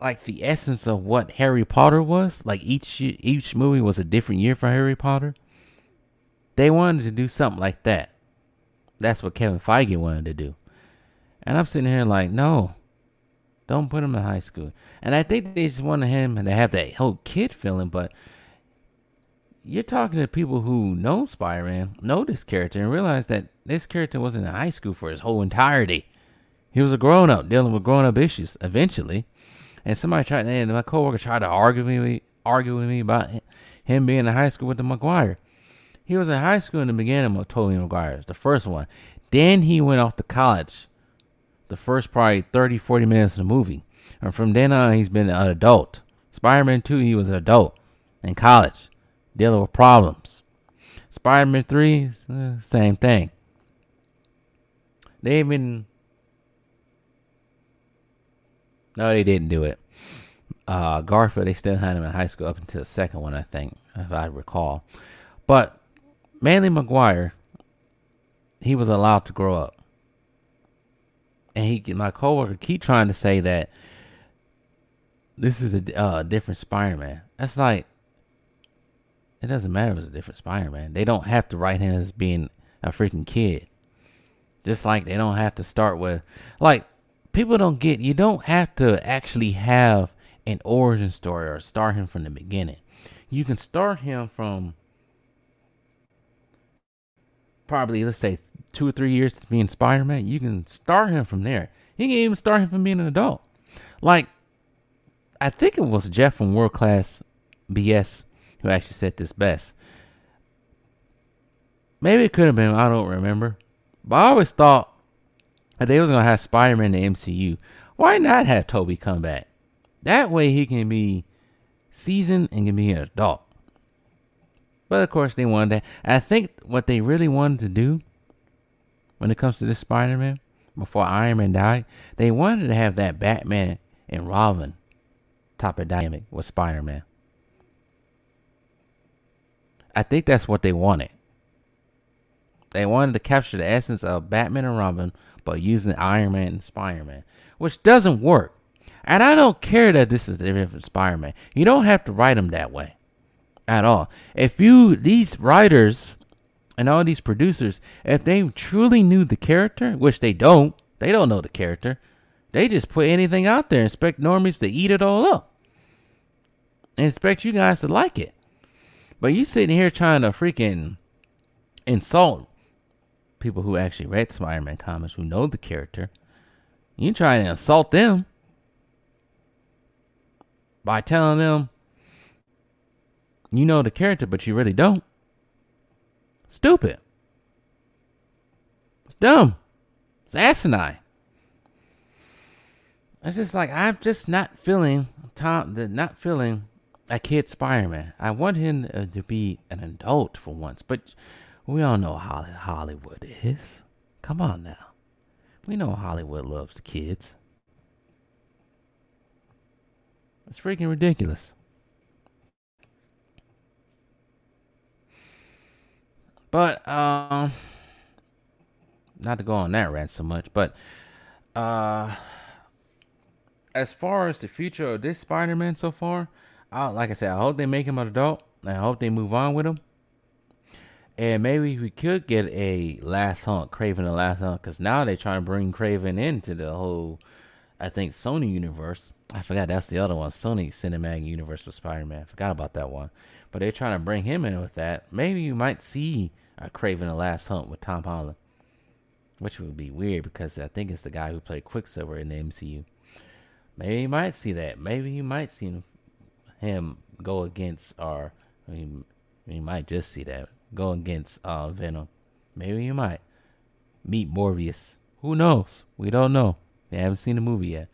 like the essence of what Harry Potter was. Like each each movie was a different year for Harry Potter. They wanted to do something like that. That's what Kevin Feige wanted to do. And I'm sitting here like, no, don't put him in high school. And I think they just wanted him to have that whole kid feeling, but you're talking to people who know Spider-Man, know this character, and realize that this character wasn't in high school for his whole entirety. He was a grown-up, dealing with grown-up issues, eventually. And somebody tried, and my coworker tried to argue with me, argue with me about him being in high school with the Maguire. He was in high school in the beginning of Tobey Maguire's, the first one. Then he went off to college, the first probably thirty, forty minutes of the movie. And from then on, he's been an adult. Spider-Man two, he was an adult in college, dealing with problems. Spider-Man three, uh, same thing. They even... No, they didn't do it. Uh, Garfield, they still had him in high school up until the second one, I think, if I recall. But mainly Maguire, he was allowed to grow up. And he, my coworker, keep trying to say that this is a uh, different Spider-Man. That's like, it doesn't matter if it's a different Spider-Man. They don't have to write him as being a freaking kid. Just like they don't have to start with, like, people don't get, you don't have to actually have an origin story or start him from the beginning. You can start him from probably, let's say, two or three years to being Spider-Man. You can start him from there. You can even start him from being an adult. Like, I think it was Jeff from World Class B S who actually said this best. Maybe it could have been, I don't remember. But I always thought if they was going to have Spider-Man in the M C U, why not have Tobey come back? That way he can be seasoned and can be an adult. But of course they wanted that. I think what they really wanted to do when it comes to this Spider-Man, before Iron Man died, they wanted to have that Batman and Robin type of dynamic with Spider-Man. I think that's what they wanted. They wanted to capture the essence of Batman and Robin, but using Iron Man and Spider-Man, which doesn't work. And I don't care that this is different from Spider-Man. You don't have to write them that way at all. If you, these writers and all these producers, if they truly knew the character, which they don't, they don't know the character. They just put anything out there and expect normies to eat it all up. And expect you guys to like it. But you sitting here trying to freaking insult people who actually read Spider-Man comics, who know the character. You trying to insult them by telling them you know the character, but you really don't. Stupid. It's dumb. It's asinine. It's just like, I'm just not feeling Tom, not feeling a kid Spider-Man. I want him to be an adult for once, but we all know how Hollywood is. Come on now. We know Hollywood loves the kids. It's freaking ridiculous. But, um, not to go on that rant so much, but, uh, as far as the future of this Spider-Man so far, I, like I said, I hope they make him an adult. And I hope they move on with him. And maybe we could get a last hunt, Kraven the last hunt. Because now they're trying to bring Kraven into the whole, I think, Sony universe. I forgot that's the other one. Sony Cinematic Universe for Spider-Man. I forgot about that one. But they're trying to bring him in with that. Maybe you might see a Kraven the last hunt with Tom Holland. Which would be weird because I think it's the guy who played Quicksilver in the M C U. Maybe you might see that. Maybe you might see him, him go against, or I mean, you might just see that go against uh, Venom. Maybe you might meet Morbius. Who knows? We don't know. We haven't seen the movie yet.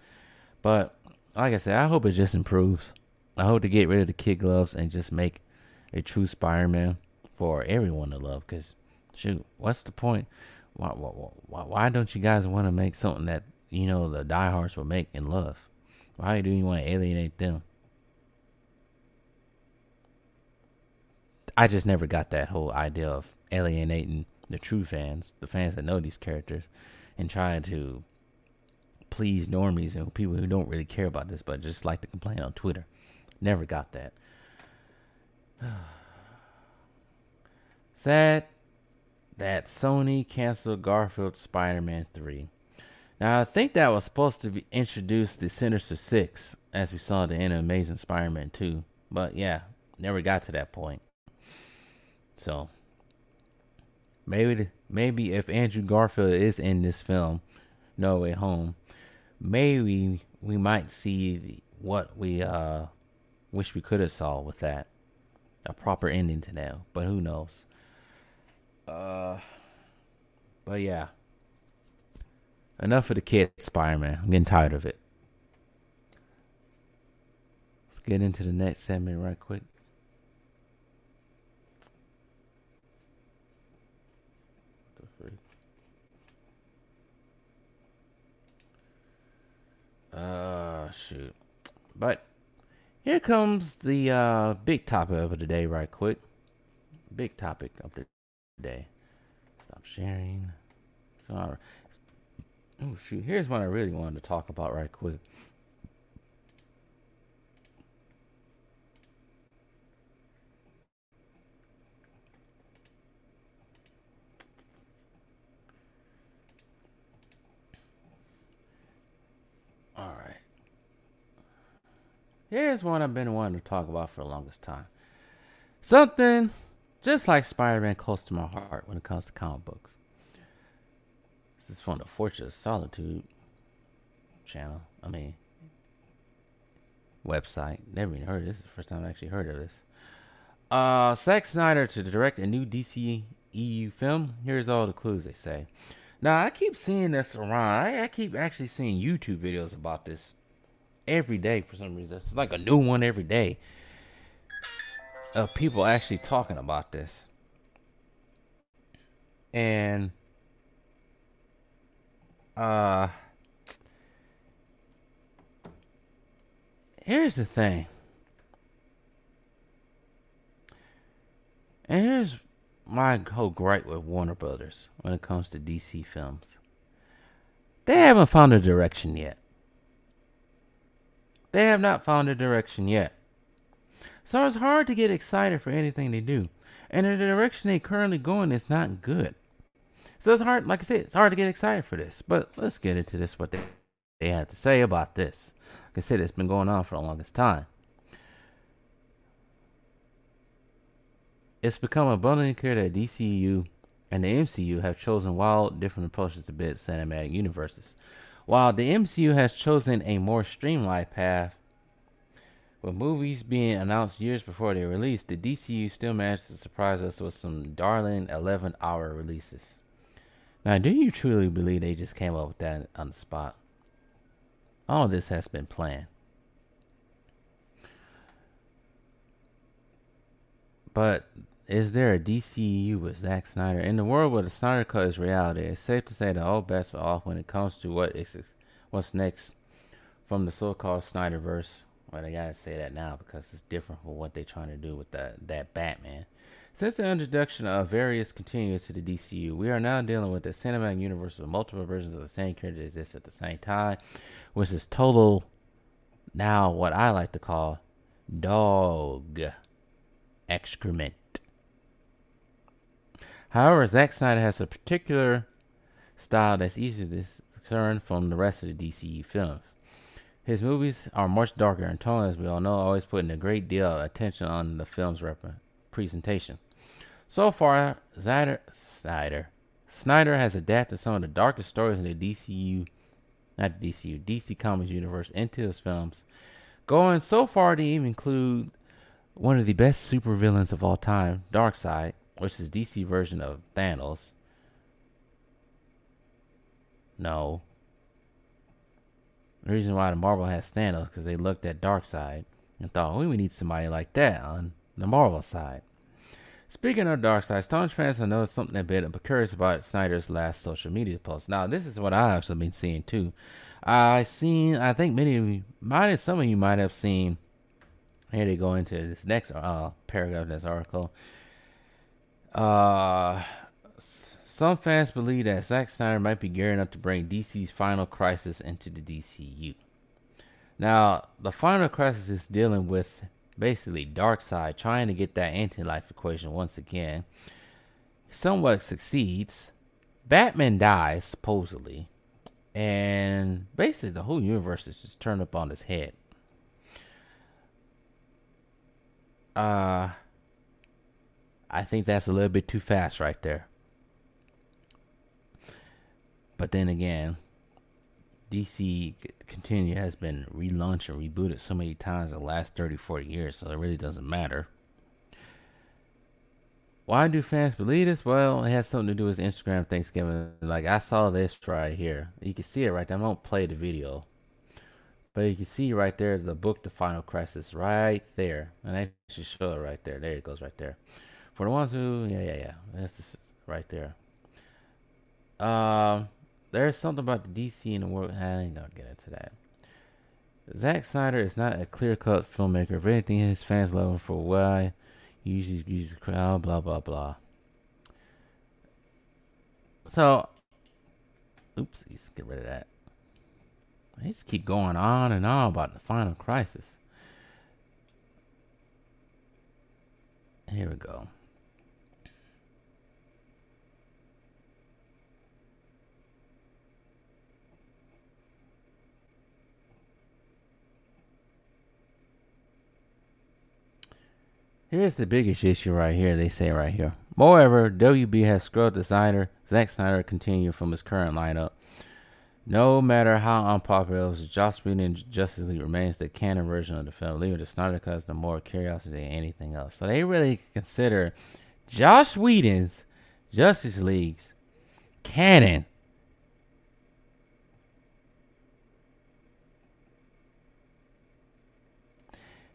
But like I said, I hope it just improves. I hope to get rid of the kid gloves and just make a true Spider-Man for everyone to love. Because shoot, what's the point? Why, why, why don't you guys want to make something that you know the diehards will make and love? Why do you want to alienate them? I just never got that whole idea of alienating the true fans, the fans that know these characters, and trying to please normies and people who don't really care about this but just like to complain on Twitter. Never got that. Sad that Sony canceled Garfield's Spider-Man three. Now, I think that was supposed to be introduced to Sinister Six, as we saw at the end of Amazing Spider-Man two. But yeah, never got to that point. So, maybe maybe if Andrew Garfield is in this film, No Way Home, maybe we might see what we uh wish we could have saw with that. A proper ending to that, but who knows. Uh, But yeah. Enough of the kid Spider-Man. I'm getting tired of it. Let's get into the next segment right quick. Uh, shoot. But here comes the uh, big topic of the day right quick. Big topic of the day. Stop sharing. Sorry. Oh, shoot. Here's what I really wanted to talk about right quick. All right. Here's one I've been wanting to talk about for the longest time. Something just like Spider-Man close to my heart when it comes to comic books. This is from the Fortress of Solitude channel. I mean, website. Never even heard of this. This is the first time I actually heard of this. Uh, Zack Snyder to direct a new D C E U film. Here's all the clues, they say. Now, I keep seeing this around. I, I keep actually seeing YouTube videos about this every day for some reason. It's like a new one every day of people actually talking about this. And Uh, here's the thing. And here's my whole gripe with Warner Brothers when it comes to D C films. They haven't found a direction yet. They have not found a direction yet. So it's hard to get excited for anything they do. And the direction they're currently going is not good. So it's hard, like I said, it's hard to get excited for this. But let's get into this, what they, they had to say about this. Like I said, it's been going on for the longest time. It's become abundantly clear that D C E U and the M C U have chosen wild, different approaches to build cinematic universes. While the M C U has chosen a more streamlined path, with movies being announced years before they release, the D C U still managed to surprise us with some darling eleven-hour releases. Now, do you truly believe they just came up with that on the spot? All this has been planned. But is there a D C E U with Zack Snyder? In the world where the Snyder Cut is reality, it's safe to say that all bets are off when it comes to what is, what's next from the so-called Snyderverse. But I gotta say that now because it's different from what they're trying to do with that, that Batman. Since the introduction of various continues to the D C U, we are now dealing with a cinematic universe with multiple versions of the same character that exists at the same time, which is total, now what I like to call, dog excrement. However, Zack Snyder has a particular style that's easy to discern from the rest of the D C U films. His movies are much darker in tone, as we all know, always putting a great deal of attention on the film's rep- presentation. So far, Snyder, Snyder, Snyder has adapted some of the darkest stories in the D C U, not the D C U, D C Comics universe into his films, going so far to even include one of the best supervillains of all time, Darkseid, which is D C version of Thanos. No. The reason why the Marvel has Thanos because they looked at Darkseid and thought, well, we need somebody like that on the Marvel side. Speaking of Darkseid, staunch fans have noticed something a bit curious about Snyder's last social media post. Now, this is what I've actually been seeing too. I've seen, I think many of you, might, some of you might have seen, here they go into this next uh, paragraph of this article. Uh, some fans believe that Zack Snyder might be gearing up to bring D C's Final Crisis into the D C U. Now, the Final Crisis is dealing with basically Darkseid trying to get that anti-life equation once again. Somewhat succeeds. Batman dies, supposedly. And basically the whole universe is just turned up on its head. Uh, I think that's a little bit too fast right there. But then again, D C continue has been relaunched and rebooted so many times in the last thirty, forty years, so it really doesn't matter. Why do fans believe this? Well, it has something to do with Instagram Thanksgiving. Like, I saw this right here. You can see it right there. I won't play the video. But you can see right there, the book, The Final Crisis, right there. And I should show it right there. There it goes right there. For the ones who, yeah, yeah, yeah. That's just right there. Um, uh, there's something about the D C in the world. I ain't gonna get into that. Zack Snyder is not a clear-cut filmmaker. If anything, his fans love him for why he usually uses the crowd, blah, blah, blah. So, oopsies, get rid of that. They just keep going on and on about the Final Crisis. Here we go. Here's the biggest issue right here, they say right here. Moreover, W B has scrubbed designer Zack Snyder continue from his current lineup. No matter how unpopular it was, Joss Whedon and Justice League remains the canon version of the film, leaving the Snyder Cut as the more curiosity than anything else. So they really consider Joss Whedon's Justice League's canon.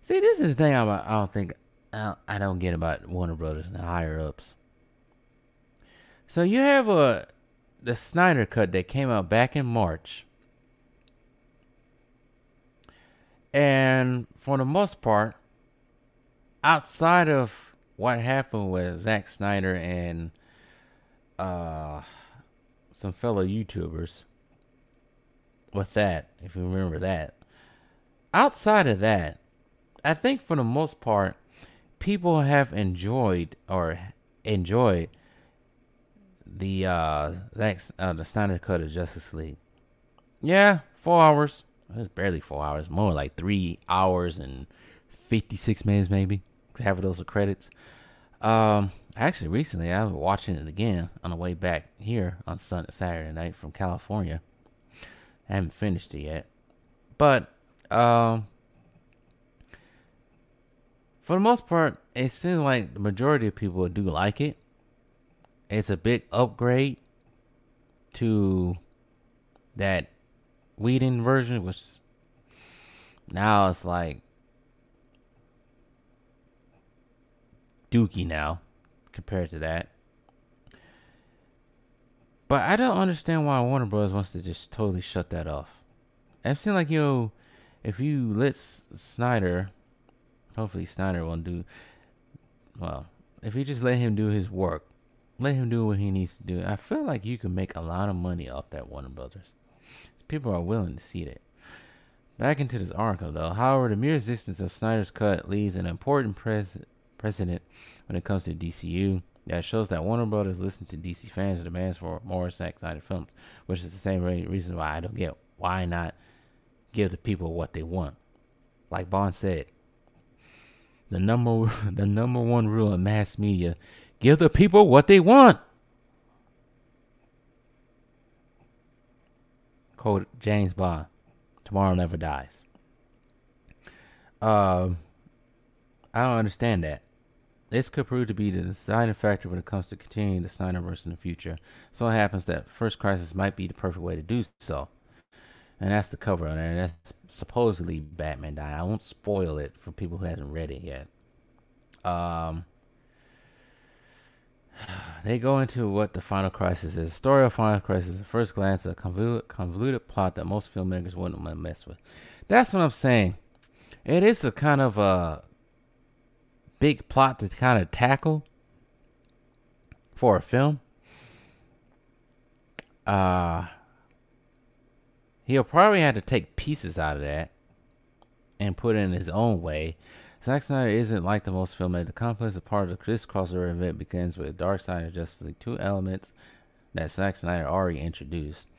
See, this is the thing I, I don't think I, I don't get about Warner Brothers and the higher ups. So you have a. The Snyder Cut that came out back in March. And for the most part, outside of what happened was Zack Snyder and uh, some fellow YouTubers with that, if you remember that. Outside of that, I think for the most part, people have enjoyed or enjoyed the uh, Zack, uh, the Snyder Cut of Justice League. Yeah, four hours. It's barely four hours. More like three hours and fifty-six minutes, maybe. Half of those are credits. Um, actually, recently I was watching it again on the way back here on Sunday, Saturday night from California. I haven't finished it yet, but um, for the most part, it seems like the majority of people do like it. It's a big upgrade to that Whedon version, which now it's like dookie now compared to that. But I don't understand why Warner Bros. Wants to just totally shut that off. It seems like, you know, if you let Snyder, hopefully Snyder won't do, well, if you just let him do his work, let him do what he needs to do, I feel like you can make a lot of money off that Warner Brothers. People are willing to see that. Back into this article, though. However, the mere existence of Snyder's Cut leaves an important pres- precedent when it comes to D C U. That shows that Warner Brothers listens to D C fans and demands for more Zack Snyder films, which is the same reason why I don't get why not give the people what they want. Like Bond said, the number the number one rule of mass media: give the people what they want. Quote James Bond, "Tomorrow never dies." Um, I don't understand that. This could prove to be the deciding factor when it comes to continuing the Snyderverse in the future. So it happens that First Crisis might be the perfect way to do so, and that's the cover on there. That's supposedly Batman died. I won't spoil it for people who haven't read it yet. Um. They go into what the Final Crisis is. The story of Final Crisis is, at first glance, a convoluted, convoluted plot that most filmmakers wouldn't want to mess with. That's what I'm saying. It is a kind of a big plot to kind of tackle for a film. Uh, he'll probably have to take pieces out of that and put it in his own way. Zack Snyder isn't like the most filmmakers. The complex part of this crossover event begins with Darkseid and Justice League, two elements that Zack Snyder already introduced.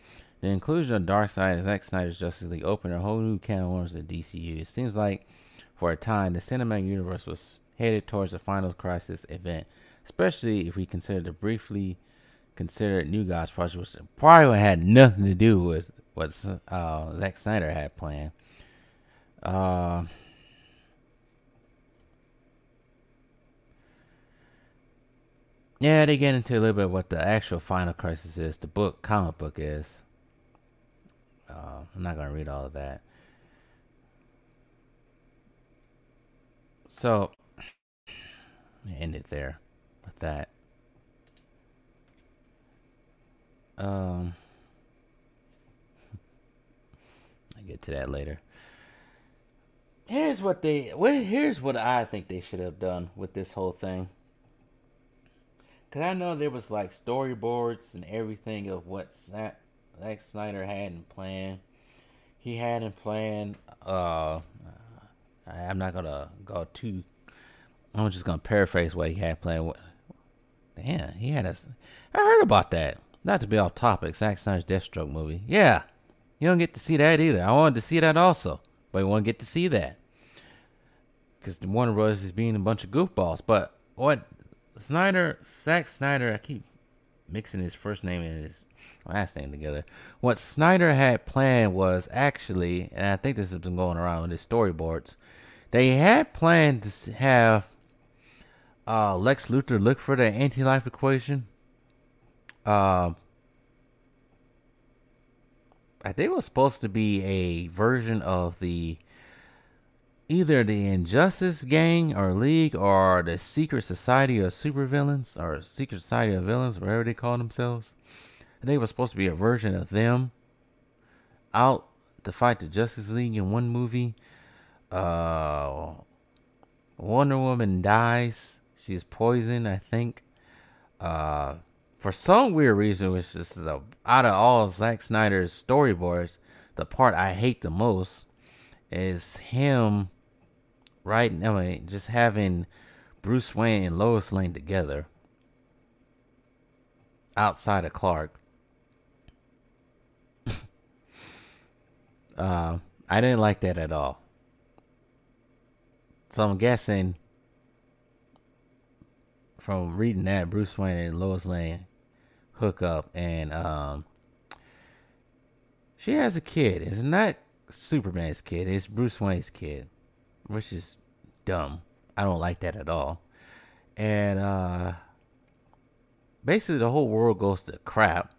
The inclusion of Darkseid and Zack Snyder's Justice League opened a whole new can of worms at D C U. It seems like, for a time, the cinematic universe was headed towards the Final Crisis event, especially if we consider the briefly considered New Gods project, which probably had nothing to do with what uh, Zack Snyder had planned. Uh... Yeah, they get into a little bit of what the actual Final Crisis is, the book, comic book is. Uh, I'm not going to read all of that. So, end it there with that. Um, I'll get to that later. Here's what they, well, here's what I think they should have done with this whole thing. Because I know there was like storyboards and everything of what Zack Snyder had in plan. He had in plan. Uh, I'm not going to go too. I'm just going to paraphrase what he had planned. Damn, he had a. I heard about that. Not to be off topic, Zack Snyder's Deathstroke movie. Yeah. You don't get to see that either. I wanted to see that also. But you won't get to see that. Because the Warner Brothers is being a bunch of goofballs. But what. Snyder, Zack Snyder, I keep mixing his first name and his last name together. What Snyder had planned was actually, and I think this has been going around with his storyboards, they had planned to have uh, Lex Luthor look for the Anti-Life Equation. Uh, I think it was supposed to be a version of the either the Injustice Gang or League or the Secret Society of Supervillains or Secret Society of Villains, whatever they call themselves. I think it was supposed to be a version of them out to fight the Justice League in one movie. Uh, Wonder Woman dies. She's poisoned, I think. Uh, for some weird reason, which is the out of all Zack Snyder's storyboards, the part I hate the most is him right now, I mean, just having Bruce Wayne and Lois Lane together outside of Clark. uh, I didn't like that at all. So I'm guessing from reading that, Bruce Wayne and Lois Lane hook up, and um, she has a kid. It's not Superman's kid. It's Bruce Wayne's kid, which is dumb. I don't like that at all. And uh, basically the whole world goes to crap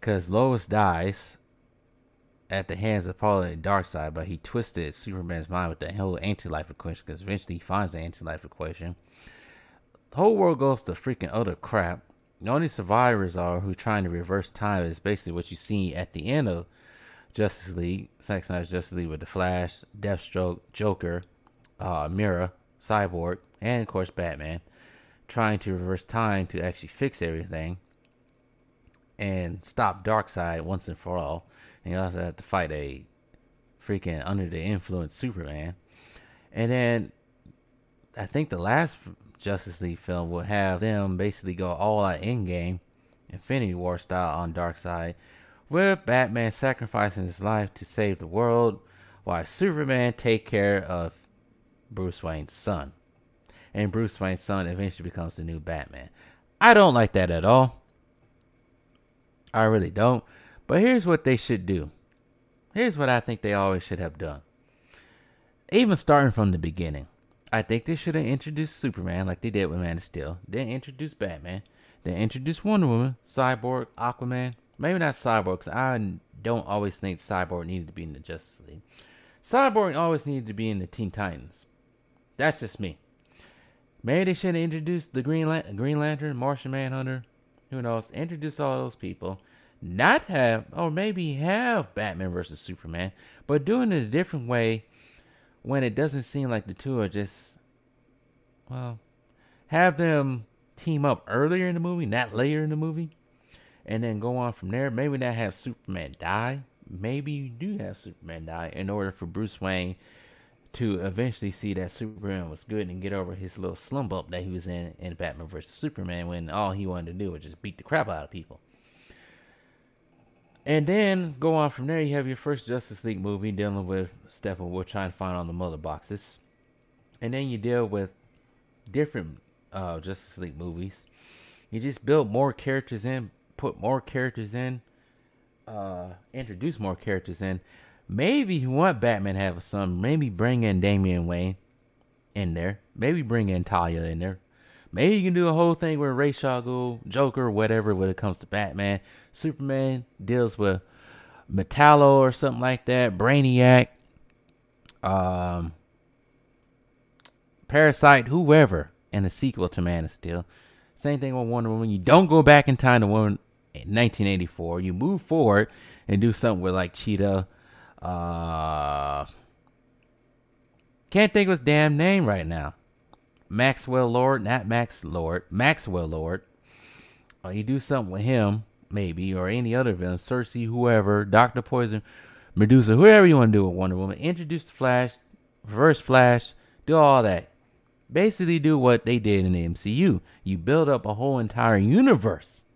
because Lois dies at the hands of probably Darkseid, but he twisted Superman's mind with the whole anti-life equation, because eventually he finds the anti-life equation. The whole world goes to freaking utter crap. The only survivors are who are trying to reverse time is basically what you see at the end of Justice League, Zack Snyder's Justice League, with the Flash, Deathstroke, Joker, uh, Mira, Cyborg, and of course Batman, trying to reverse time to actually fix everything and stop Darkseid once and for all. And you also have to fight a freaking under-the-influence Superman. And then I think the last Justice League film will have them basically go all out Endgame, Infinity War style, on Darkseid, with Batman sacrificing his life to save the world while Superman take care of Bruce Wayne's son. And Bruce Wayne's son eventually becomes the new Batman. I don't like that at all. I really don't. But here's what they should do. Here's what I think they always should have done. Even starting from the beginning, I think they should have introduced Superman like they did with Man of Steel. Then introduce Batman. Then introduce Wonder Woman, Cyborg, Aquaman. Maybe not Cyborg, because I don't always think Cyborg needed to be in the Justice League. Cyborg always needed to be in the Teen Titans. That's just me. Maybe they should have introduced the Green, Lan- Green Lantern, Martian Manhunter. Who knows? Introduce all those people. Not have, or maybe have Batman versus Superman, but doing it a different way when it doesn't seem like the two are just, well, have them team up earlier in the movie, not later in the movie, and then go on from there. Maybe not have Superman die. Maybe you do have Superman die in order for Bruce Wayne to eventually see that Superman was good and get over his little slump up that he was in in Batman versus Superman, when all he wanted to do was just beat the crap out of people. And then go on from there. You have your first Justice League movie dealing with Steppenwolf trying to find all the mother boxes. And then you deal with different uh, Justice League movies. You just build more characters in, put more characters in, uh, introduce more characters in. Maybe you want Batman to have a son. Maybe bring in Damian Wayne in there. Maybe bring in Talia in there. Maybe you can do a whole thing with Ra's al Ghul, Joker, whatever, when it comes to Batman. Superman deals with Metallo or something like that, Brainiac, um, Parasite, whoever, and a sequel to Man of Steel. Same thing with Wonder Woman. You don't go back in time to nineteen eighty-four. You move forward and do something with, like, Cheetah. Uh, can't think of his damn name right now. Maxwell Lord, not Max Lord, Maxwell Lord. Or you do something with him, maybe, or any other villain, Cersei, whoever, Doctor Poison, Medusa, whoever you want to do with Wonder Woman. Introduce the Flash, Reverse Flash, do all that. Basically do what they did in the M C U. You build up a whole entire universe.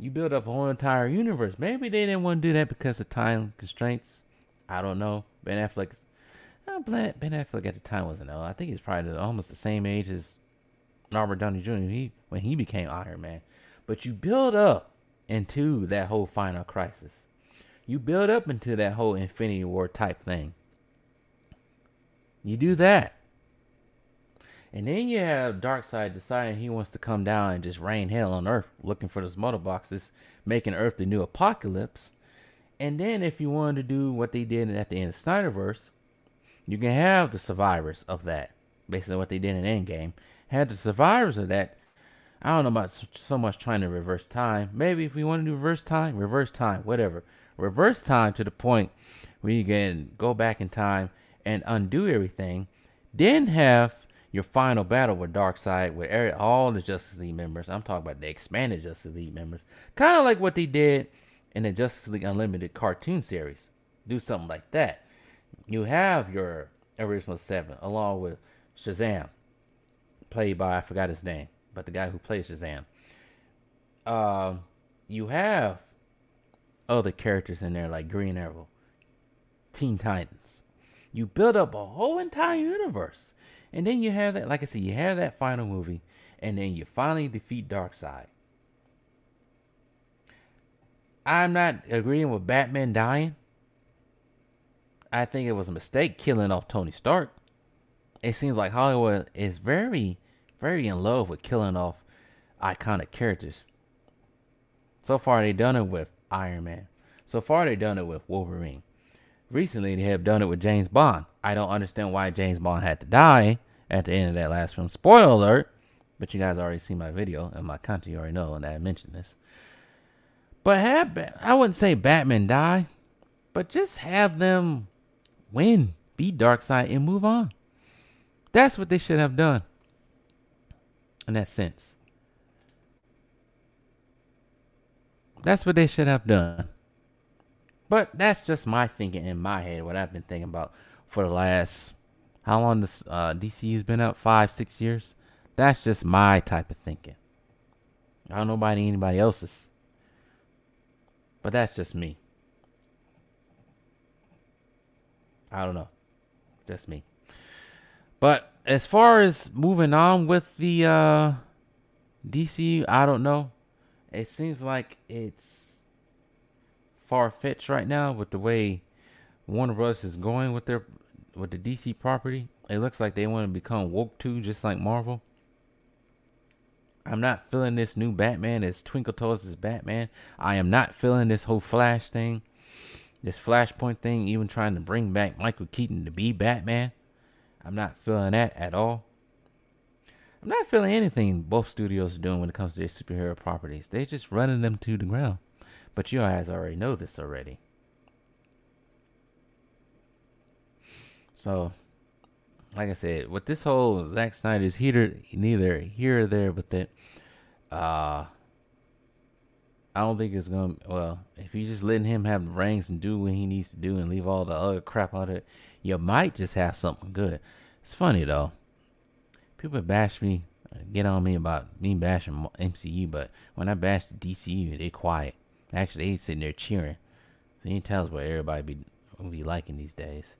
You build up a whole entire universe. Maybe they didn't want to do that because of time constraints. I don't know. Ben Affleck is Ben Affleck at the time wasn't old. I think he's probably almost the same age as Robert Downey Junior He, when he became Iron Man. But you build up into that whole Final Crisis. You build up into that whole Infinity War type thing. You do that. And then you have Darkseid deciding he wants to come down and just rain hell on Earth, looking for those mother boxes, making Earth the new apocalypse. And then if you wanted to do what they did at the end of Snyderverse, you can have the survivors of that, basically what they did in Endgame. Had the survivors of that, I don't know about so much trying to reverse time. Maybe if we want to do reverse time, reverse time, whatever. Reverse time to the point where you can go back in time and undo everything. Then have your final battle with Darkseid, with Eric, all the Justice League members. I'm talking about the expanded Justice League members. Kind of like what they did in the Justice League Unlimited cartoon series. Do something like that. You have your original seven, along with Shazam, played by, I forgot his name, but the guy who plays Shazam. Uh, you have other characters in there, like Green Arrow, Teen Titans. You build up a whole entire universe. And then you have that, like I said, you have that final movie, and then you finally defeat Darkseid. I'm not agreeing with Batman dying. I think it was a mistake killing off Tony Stark. It seems like Hollywood is very, very in love with killing off iconic characters. So far, they've done it with Iron Man. So far, they've done it with Wolverine. Recently, they have done it with James Bond. I don't understand why James Bond had to die at the end of that last film. Spoiler alert! But you guys already see my video and my content. You already know, and I mentioned this. But have, I wouldn't say Batman die, but just have them win, beat Darkseid, and move on. That's what they should have done. In that sense, that's what they should have done. But that's just my thinking in my head, what I've been thinking about for the last, how long this uh, D C U's been up? Five, six years? That's just my type of thinking. I don't know about anybody else's. But that's just me. I don't know. Just me. But as far as moving on with the uh, D C U, I don't know. It seems like it's far-fetched right now with the way Warner Bros. Is going with their with the D C property. It looks like they want to become woke too, just like Marvel. I'm not feeling this new Batman, this Twinkle Toes as Batman. I am not feeling this whole Flash thing, this Flashpoint thing, even trying to bring back Michael Keaton to be Batman. I'm not feeling that at all. I'm not feeling anything both studios are doing when it comes to their superhero properties. They're just running them to the ground. But you guys already know this already. So, like I said, with this whole Zack Snyder's heater, neither here or there with it, uh, I don't think it's going to, well, if you're just letting him have the reins and do what he needs to do and leave all the other crap out of it, you might just have something good. It's funny, though. People bash me, get on me about me bashing M C U, but when I bash the D C U, they quiet. Actually, he's sitting there cheering. So you can tell us what everybody be be liking these days.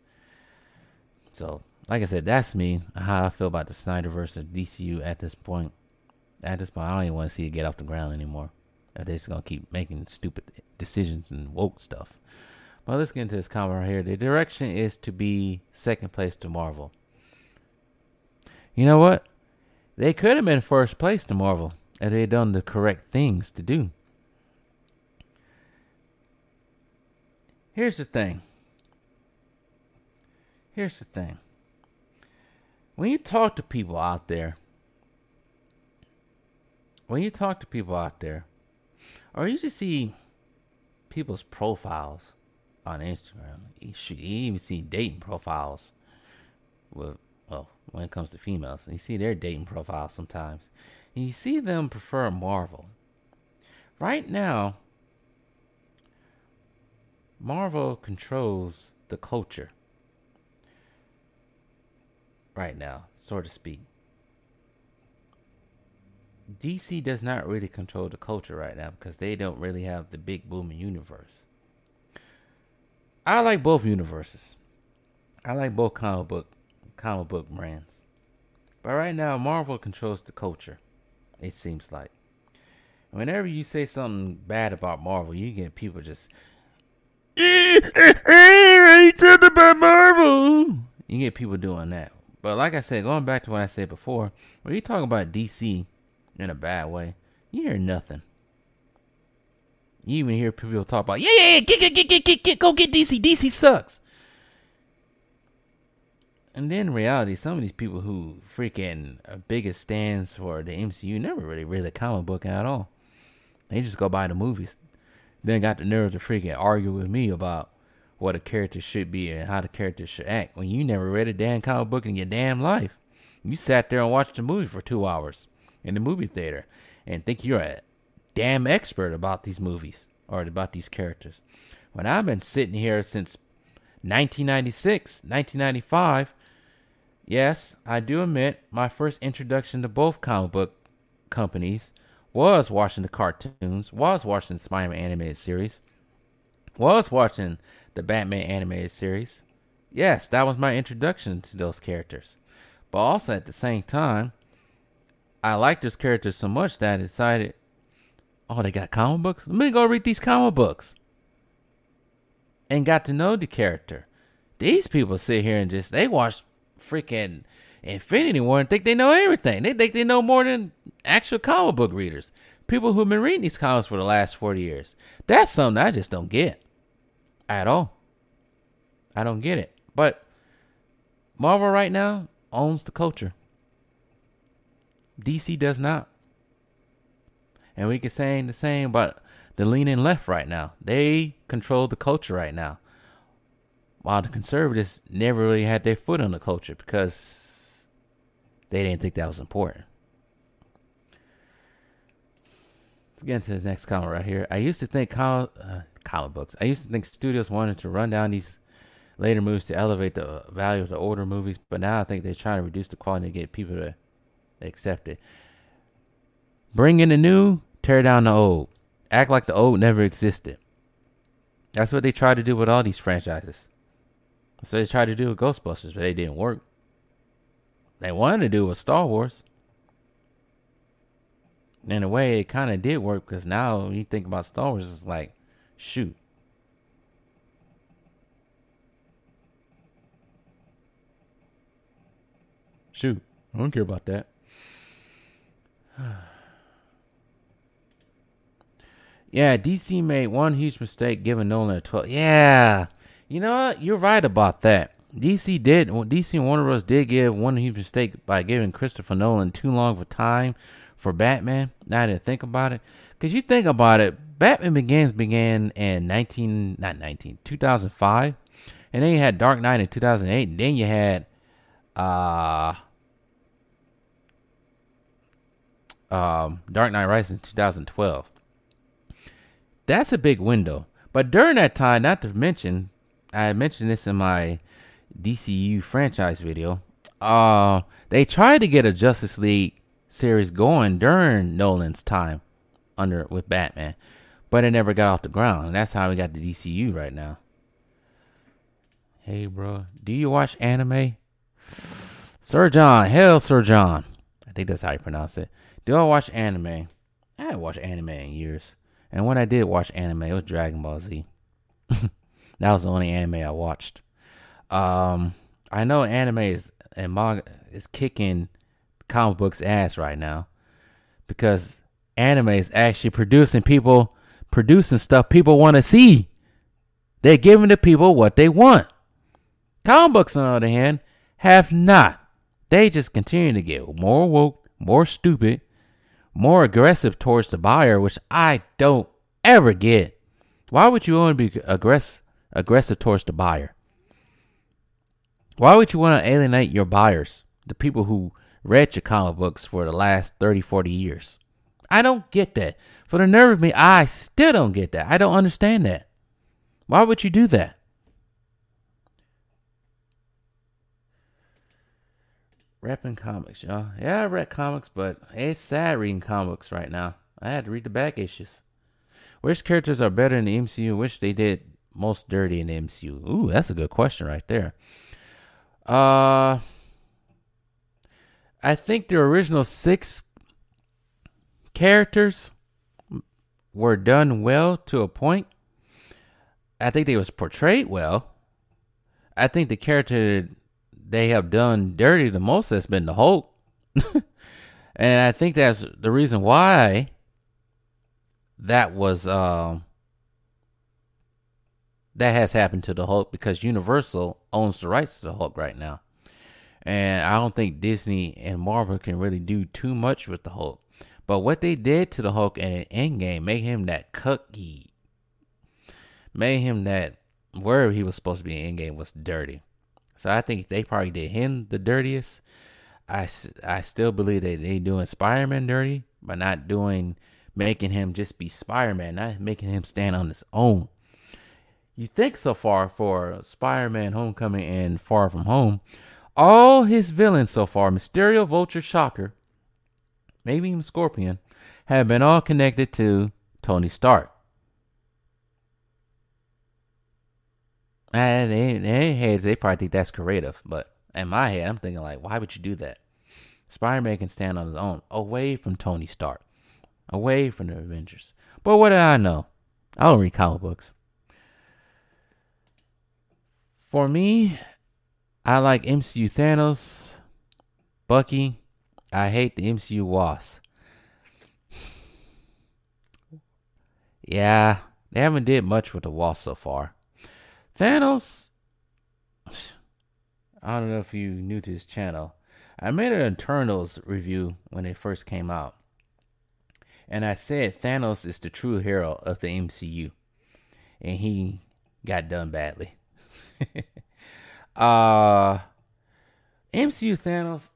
So, like I said, that's me. How I feel about the Snyderverse of D C U at this point. At this point, I don't even want to see it get off the ground anymore. They're just going to keep making stupid decisions and woke stuff. But let's get into this comment right here. The direction is to be second place to Marvel. You know what? They could have been first place to Marvel if they had done the correct things to do. Here's the thing. Here's the thing. When you talk to people out there, when you talk to people out there, or you just see people's profiles on Instagram, you should even see dating profiles. Well, well, when it comes to females, you see their dating profiles sometimes. And you see them prefer Marvel. Right now, Marvel controls the culture right now, so to speak. D C does not really control the culture right now because they don't really have the big booming universe. I like both universes. I like both comic book, comic book brands. But right now, Marvel controls the culture, it seems like. Whenever you say something bad about Marvel, you get people just... you talking about Marvel? You get people doing that. But like I said, going back to what I said before, when you talk about D C in a bad way, you hear nothing. You even hear people talk about, yeah, yeah, yeah, get, get, get, get, get, go get D C. D C sucks. And then in reality, some of these people who freaking are biggest stands for the M C U never really read the comic book at all. They just go by the movies. Then got the nerve to freaking argue with me about what a character should be and how the character should act when you never read a damn comic book in your damn life. You sat there and watched a movie for two hours in the movie theater and think you're a damn expert about these movies or about these characters. When I've been sitting here since nineteen ninety-six, nineteen ninety-five, yes, I do admit my first introduction to both comic book companies was watching the cartoons, was watching the Spider-Man animated series, was watching the Batman animated series. Yes, that was my introduction to those characters. But also at the same time, I liked those characters so much that I decided, oh, they got comic books? Let me go read these comic books. And got to know the character. These people sit here and just, they watch freaking Infinity War and think they know everything. They think they know more than actual comic book readers. People who've been reading these comics for the last forty years. That's something I just don't get at all. I don't get it. But Marvel right now owns the culture. D C does not. And we can say the same about the leaning left right now. They control the culture right now. While the conservatives never really had their foot on the culture because they didn't think that was important. Let's get into this next comment right here. I used to think comic, uh, comic books. I used to think studios wanted to run down these later moves to elevate the value of the older movies, but now I think they're trying to reduce the quality to get people to accept it. Bring in the new, tear down the old. Act like the old never existed. That's what they tried to do with all these franchises. That's what they tried to do with Ghostbusters, but they didn't work. They wanted to do with Star Wars. In a way, it kind of did work, because now when you think about Star Wars, it's like, shoot. Shoot. I don't care about that. Yeah, D C made one huge mistake giving Nolan a twelve. Yeah. You know what? You're right about that. D C did. D C and Warner Bros. Did give one huge mistake by giving Christopher Nolan too long of a time for Batman. Now that I think about it. Because you think about it, Batman Begins began in nineteen, not nineteen, two thousand five. And then you had Dark Knight in two thousand eight. And then you had, uh... Um, Dark Knight Rises in two thousand twelve. That's a big window. But during that time, not to mention, I mentioned this in my D C U franchise video. Uh, they tried to get a Justice League series going during Nolan's time under with Batman, but it never got off the ground. And that's how we got the D C U right now. Hey, bro, do you watch anime? Sir John, hell, Sir John. I think that's how you pronounce it. Do I watch anime? I haven't watched anime in years. And when I did watch anime, it was Dragon Ball Z. That was the only anime I watched. Um, I know anime is and manga is kicking comic books' ass right now. Because anime is actually producing people, producing stuff people want to see. They're giving the people what they want. Comic books, on the other hand, have not. They just continue to get more woke, more stupid, more aggressive towards the buyer, which I don't ever get. Why would you want to be aggress- aggressive towards the buyer? Why would you want to alienate your buyers, the people who read your comic books for the last thirty, forty years? I don't get that. For the nerve of me, I still don't get that. I don't understand that. Why would you do that? Repping comics, y'all. Yeah, I read comics, but it's sad reading comics right now. I had to read the back issues. Which characters are better in the M C U? Which they did most dirty in the M C U? Ooh, that's a good question right there. Uh, I think the original six characters were done well to a point. I think they was portrayed well. I think the character they have done dirty the most has been the Hulk. And I think that's the reason why that was, um, that has happened to the Hulk, because Universal owns the rights to the Hulk right now. And I don't think Disney and Marvel can really do too much with the Hulk. But what they did to the Hulk in Endgame made him that cookie. Made him that, wherever he was supposed to be in Endgame was dirty. So I think they probably did him the dirtiest. I, I still believe that they doing Spider-Man dirty by not doing making him just be Spider-Man, not making him stand on his own. You think so far for Spider-Man Homecoming and Far From Home, all his villains so far, Mysterio, Vulture, Shocker, maybe even Scorpion, have been all connected to Tony Stark. And in their heads, they probably think that's creative, but in my head, I'm thinking like, why would you do that? Spider-Man can stand on his own, away from Tony Stark, away from the Avengers. But what do I know? I don't read comic books. For me, I like M C U Thanos, Bucky. I hate the M C U Wasp. Yeah, they haven't did much with the Wasp so far. Thanos, I don't know if you're new to this channel. I made an Eternals review when it first came out. And I said Thanos is the true hero of the M C U. And he got done badly. uh, M C U Thanos,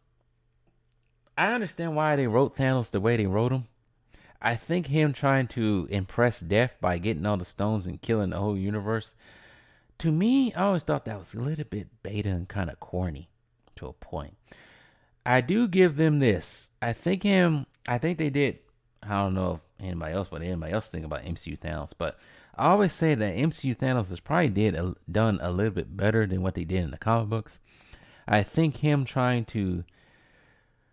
I understand why they wrote Thanos the way they wrote him. I think him trying to impress death by getting all the stones and killing the whole universe. To me, I always thought that was a little bit beta and kind of corny to a point. I do give them this. I think him, I think they did, I don't know if anybody else, but anybody else think about M C U Thanos, but I always say that M C U Thanos has probably did a, done a little bit better than what they did in the comic books. I think him trying to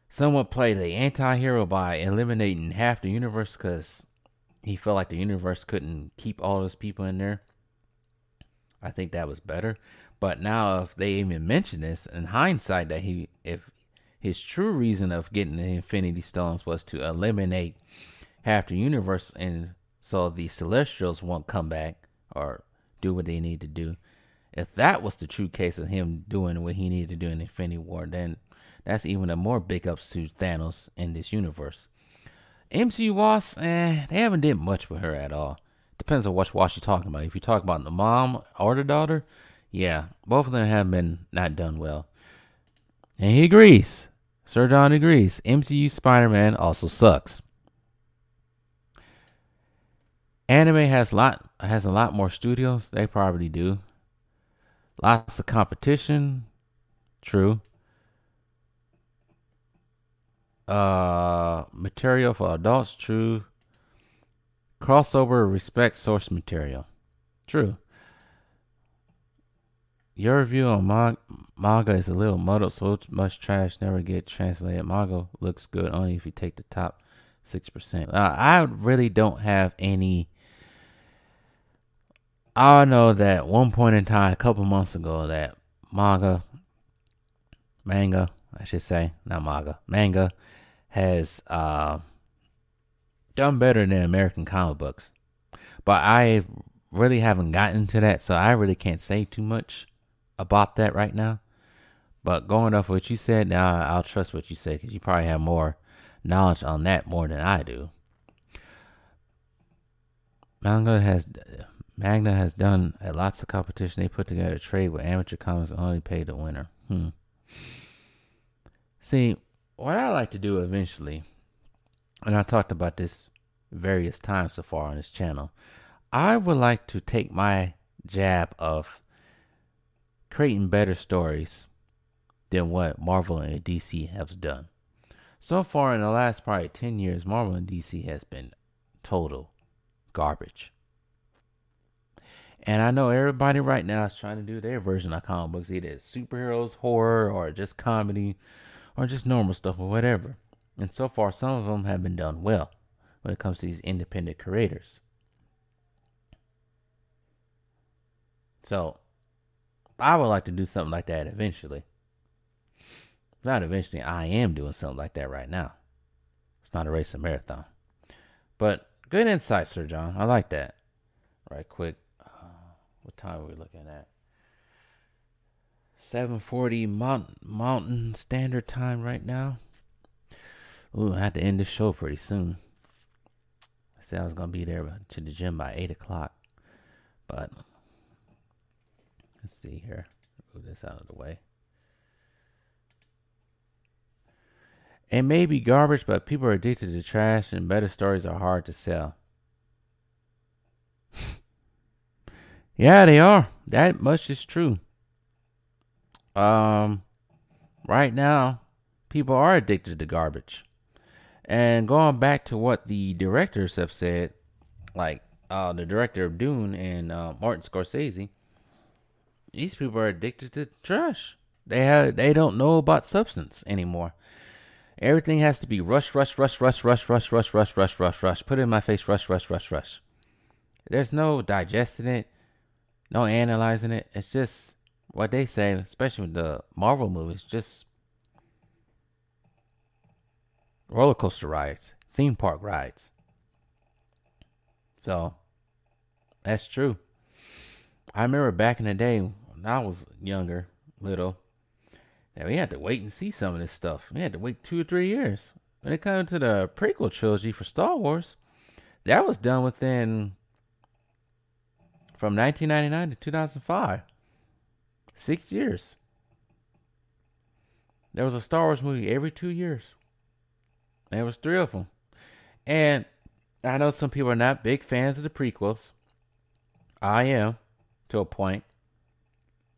somewhat play the anti-hero by eliminating half the universe because he felt like the universe couldn't keep all those people in there. I think that was better. But now if they even mention this, in hindsight, that he, if his true reason of getting the Infinity Stones was to eliminate half the universe and so the Celestials won't come back or do what they need to do. If that was the true case of him doing what he needed to do in Infinity War, then that's even a more big ups to Thanos in this universe. M C U Wasp, eh, they haven't did much with her at all. Depends on what Wasp you're talking about. If you talk about the mom or the daughter, yeah, both of them have been not done well. And he agrees. Sir John agrees. M C U Spider-Man also sucks. Anime has lot has a lot more studios. They probably do. Lots of competition. True. Uh, material for adults. True. Crossover respects source material. True. Your review on mag- manga is a little muddled, so much trash never get translated. Manga looks good only if you take the top six percent. Uh, I really don't have any... I know that at one point in time, a couple months ago, that manga, manga, I should say, not manga, manga has uh, done better than American comic books. But I really haven't gotten to that, so I really can't say too much about that right now. But going off what you said, now I'll trust what you said because you probably have more knowledge on that more than I do. Manga has... Magna has done at lots of competition. They put together a trade with amateur comics and only pay the winner. Hmm. See, what I like to do eventually, and I talked about this various times so far on this channel, I would like to take my jab of creating better stories than what Marvel and D C have done. So far in the last probably ten years, Marvel and D C has been total garbage. And I know everybody right now is trying to do their version of comic books, either superheroes, horror, or just comedy, or just normal stuff, or whatever. And so far, some of them have been done well when it comes to these independent creators. So, I would like to do something like that eventually. Not eventually, I am doing something like that right now. It's not a race, a marathon. But, good insight, Sir John. I like that. Right quick. What time are we looking at? seven forty Mount, Mountain Standard Time right now. Ooh, I have to end this show pretty soon. I said I was going to be there to the gym by eight o'clock. But, let's see here. Move this out of the way. It may be garbage, but people are addicted to trash and better stories are hard to sell. Yeah, they are. That much is true. Um, right now, people are addicted to garbage. And going back to what the directors have said, like uh, the director of Dune and uh, Martin Scorsese, these people are addicted to trash. They have, they don't know about substance anymore. Everything has to be rush, rush, rush, rush, rush, rush, rush, rush, rush, rush, rush. Put it in my face, rush, rush, rush, rush. There's no digesting it, no analyzing it. It's just what they say, especially with the Marvel movies, just roller coaster rides, theme park rides. So that's true. I remember back in the day when I was younger, little, and we had to wait and see some of this stuff. We had to wait two or three years. When it comes to the prequel trilogy for Star Wars, that was done within, from nineteen ninety-nine to two thousand five. Six years. There was a Star Wars movie every two years. There was three of them. And I know some people are not big fans of the prequels. I am, to a point.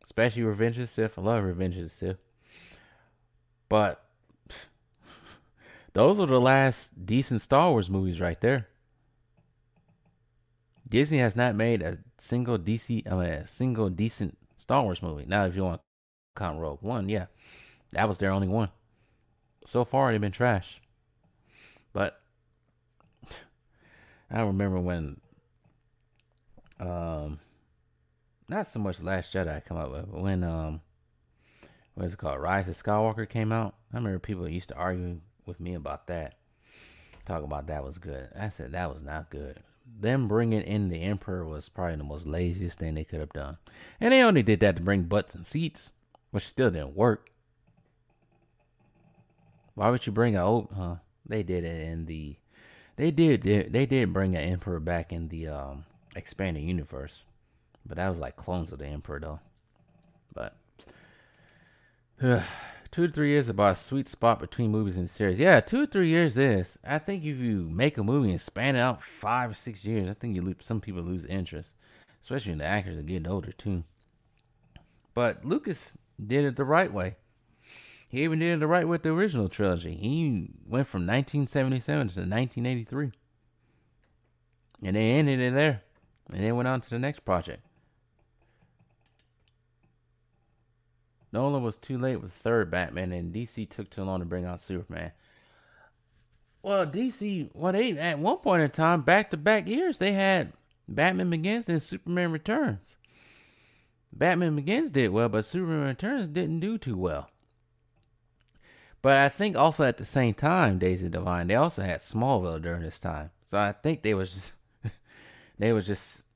Especially Revenge of the Sith. I love Revenge of the Sith. But pff, those are the last decent Star Wars movies right there. Disney has not made a single D C, I mean, a single decent Star Wars movie. Now, if you want to count Rogue One, yeah, that was their only one. So far, they've been trash. But pff, I remember when, um, not so much Last Jedi come out, but when um, what is it called, Rise of Skywalker came out. I remember people used to argue with me about that. Talk about that was good. I said that was not good. Them bringing in the Emperor was probably the most laziest thing they could have done, and they only did that to bring butts and seats, which still didn't work. Why would you bring a old? Huh? They did it in the. They did. They did bring an Emperor back in the um expanded universe. But that was like clones of the Emperor, though. But uh, two to three years is about a sweet spot between movies and series. Yeah, two to three years is. I think if you make a movie and span it out five or six years, I think you lose, some people lose interest, especially when the actors are getting older too. But Lucas did it the right way. He even did it the right way with the original trilogy. He went from nineteen seventy-seven to nineteen eighty-three, and they ended it there, and they went on to the next project. Nolan was too late with the third Batman, and D C took too long to bring out Superman. Well, D C, well, they, at one point in time, back-to-back years, they had Batman Begins and Superman Returns. Batman Begins did well, but Superman Returns didn't do too well. But I think also at the same time, Daisy Devine, they also had Smallville during this time. So I think they was just, they was just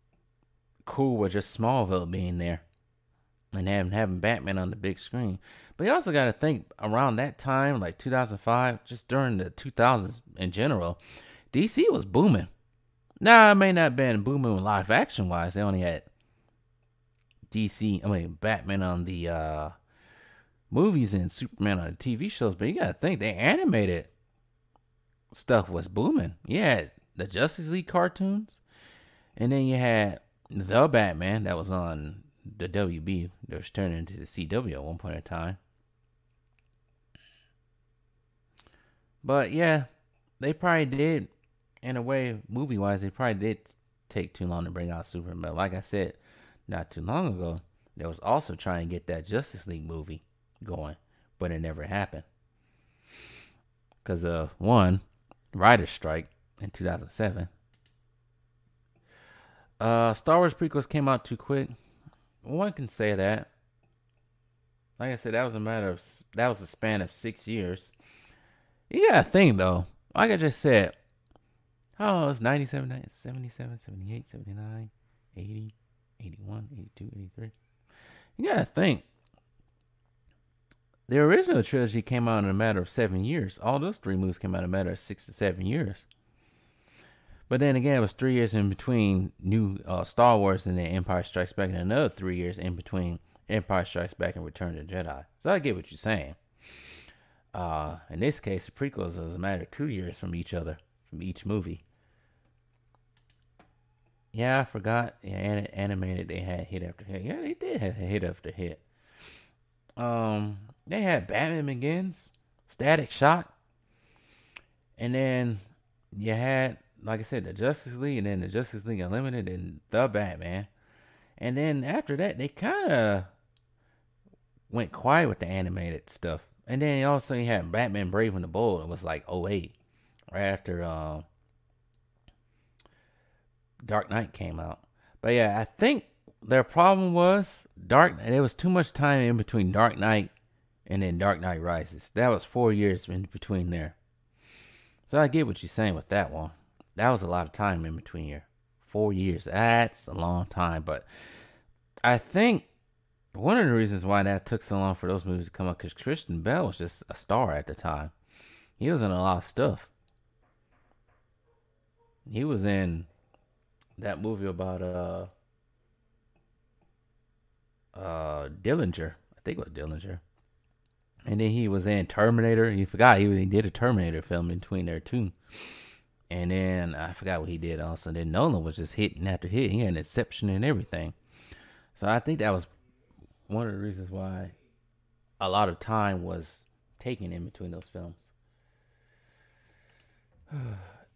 cool with just Smallville being there. And having, having Batman on the big screen. But you also got to think around that time, like two thousand five, just during the two thousands in general, D C was booming. Now, it may not have been booming live action wise. They only had D C, I mean, Batman on the uh, movies and Superman on the T V shows. But you got to think, they animated stuff was booming. You had the Justice League cartoons. And then you had The Batman that was on the W B, that was turned into the C W at one point in time. But yeah, they probably did, in a way, movie wise, they probably did take too long to bring out Superman. But like I said, not too long ago, they was also trying to get that Justice League movie going, but it never happened because of one writer's strike in two thousand seven. Uh, Star Wars prequels came out too quick. One can say that. Like I said, that was a matter of, that was a span of six years. You gotta think though. Like I just said, oh, it's ninety-seven, seventy-seven, seventy-eight, seventy-nine, eighty, eighty-one, eighty-two, eighty-three. You gotta think. The original trilogy came out in a matter of seven years. All those three movies came out in a matter of six to seven years. But then again, it was three years in between new uh, Star Wars and then Empire Strikes Back, and another three years in between Empire Strikes Back and Return of the Jedi. So I get what you're saying. Uh, in this case, the prequels is a matter of two years from each other, from each movie. Yeah, I forgot. Yeah, animated, they had hit after hit. Yeah, they did have hit after hit. Um, they had Batman Begins, Static Shock, and then you had, like I said, the Justice League, and then the Justice League Unlimited, and the Batman. And then after that, they kind of went quiet with the animated stuff. And then also you had Batman Brave and the Bold. It was like oh eight, right after um, Dark Knight came out. But yeah, I think their problem was Dark. There was too much time in between Dark Knight and then Dark Knight Rises. That was four years in between there. So I get what you're saying with that one. That was a lot of time in between here. Four years. That's a long time. But I think one of the reasons why that took so long for those movies to come up, because Christian Bale was just a star at the time. He was in a lot of stuff. He was in that movie about uh, uh, Dillinger. I think it was Dillinger. And then he was in Terminator. You forgot he, he did a Terminator film in between there too. And then I forgot what he did also. Then Nolan was just hitting after hitting. He had an Inception and everything. So I think that was one of the reasons why a lot of time was taken in between those films.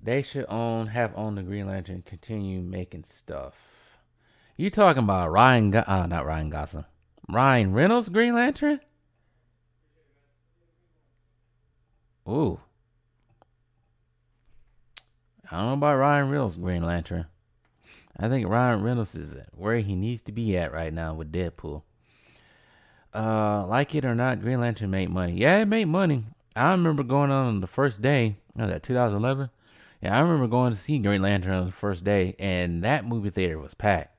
They should own, have owned the Green Lantern and continue making stuff. You talking about Ryan, Go- uh, not Ryan Gosling, Ryan Reynolds Green Lantern? Ooh. I don't know about Ryan Reynolds Green Lantern. I think Ryan Reynolds is where he needs to be at right now with Deadpool. Uh, like it or not, Green Lantern made money. Yeah, it made money. I remember going on the first day. Was that two thousand eleven? Yeah, I remember going to see Green Lantern on the first day, and that movie theater was packed.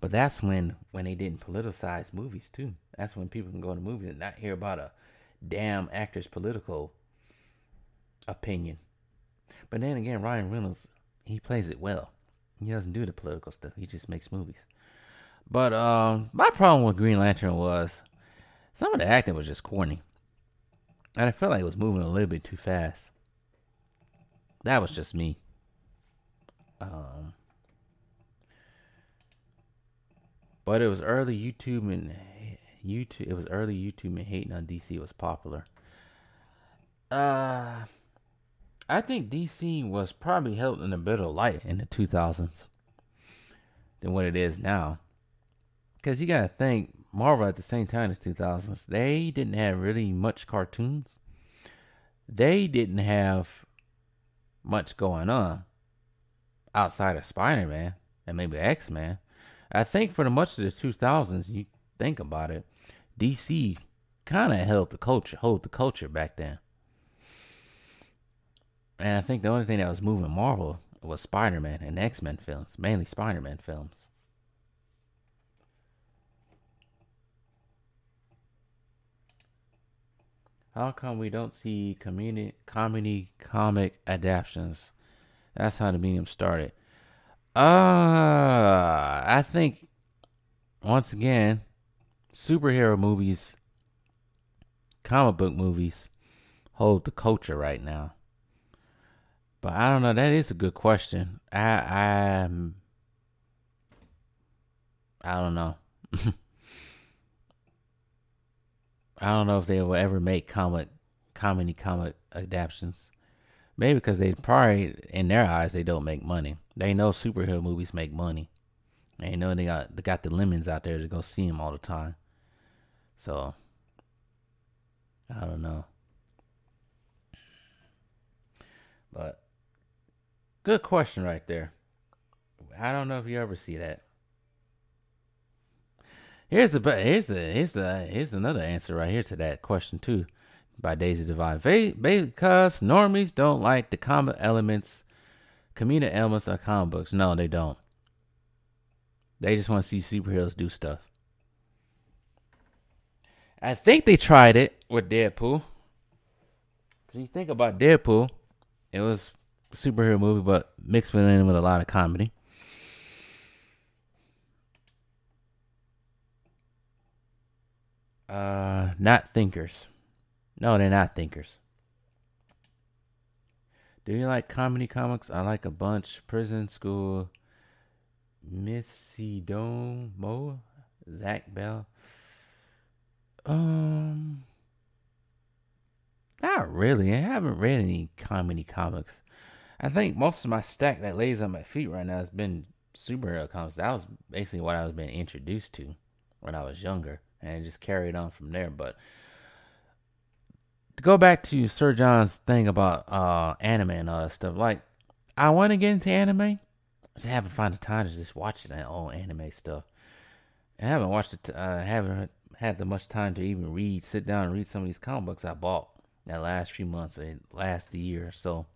But that's when when they didn't politicize movies too. That's when people can go to movies and not hear about a damn actor's political opinion. But then again, Ryan Reynolds, he plays it well. He doesn't do the political stuff. He just makes movies. But um, my problem with Green Lantern was some of the acting was just corny. And I felt like it was moving a little bit too fast. That was just me. Um, but it was early YouTube and YouTube. It was early YouTube and hating on D C was popular. Uh, I think D C was probably held in a better light in the two thousands than what it is now. Because you got to think, Marvel at the same time as two thousands, they didn't have really much cartoons. They didn't have much going on outside of Spider-Man and maybe X-Men. I think for the much of the two thousands, you think about it, D C kind of held the culture, hold the culture back then. And I think the only thing that was moving Marvel was Spider-Man and X-Men films, mainly Spider-Man films. How come we don't see comedy, comedy, comic adaptions? That's how the medium started. Uh, I think, once again, superhero movies, comic book movies, hold the culture right now. But I don't know. That is a good question. I, I, I don't know. I don't know if they will ever make comic, comedy comic adaptions. Maybe because they probably, in their eyes, they don't make money. They know superhero movies make money. They know they got they got the lemons out there to go see them all the time. So, I don't know. But, good question right there. I don't know if you ever see that. Here's the here's the here's the here's another answer right here to that question too, by Daisy Devine. Because normies don't like the comic elements, comedic elements of comic books. No, they don't. They just want to see superheroes do stuff. I think they tried it with Deadpool. Cause you think about Deadpool, it was a superhero movie, but mixed with in with a lot of comedy. Uh, not thinkers. No, they're not thinkers. Do you like comedy comics? I like a bunch. Prison School, Missy Domo, Zach Bell. Um, not really. I haven't read any comedy comics. I think most of my stack that lays on my feet right now has been superhero comics. That was basically what I was being introduced to when I was younger, and just carried on from there. But to go back to Sir John's thing about uh, anime and all that stuff, like, I want to get into anime. I just haven't found the time to just watch that old anime stuff. I haven't watched it. T- I haven't had that much time to even read, sit down and read some of these comic books I bought that last few months, and last year or so.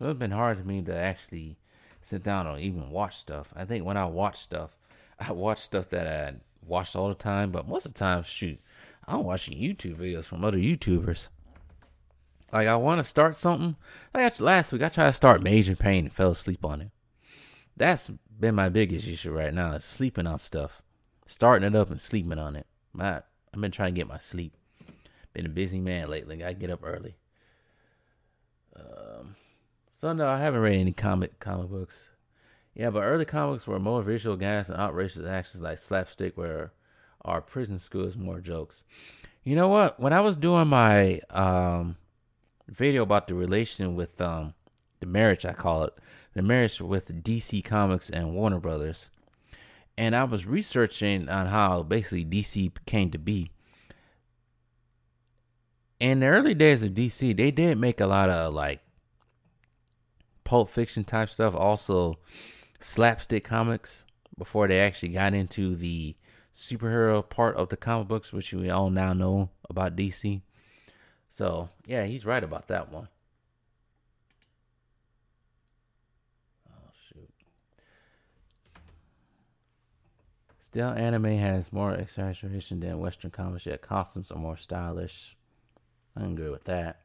So it's been hard for me to actually sit down or even watch stuff. I think when I watch stuff, I watch stuff that I watched all the time, but most of the time, shoot, I'm watching YouTube videos from other YouTubers. Like, I want to start something. Like, last week, I tried to start Major Pain and fell asleep on it. That's been my biggest issue right now, is sleeping on stuff. Starting it up and sleeping on it. My, I've been trying to get my sleep. Been a busy man lately. I get up early. Um, so, no, I haven't read any comic comic books. Yeah, but early comics were more visual gags and outrageous actions like slapstick, where our prison school is more jokes. You know what? When I was doing my um, video about the relation with um, the marriage, I call it, the marriage with D C Comics and Warner Brothers, and I was researching on how basically D C came to be. In the early days of D C, they did make a lot of like Pulp Fiction type stuff, also slapstick comics, before they actually got into the superhero part of the comic books, which we all now know about D C. So, yeah, he's right about that one. Oh, shoot. Still, anime has more exaggeration than Western comics, yet costumes are more stylish. I can agree with that.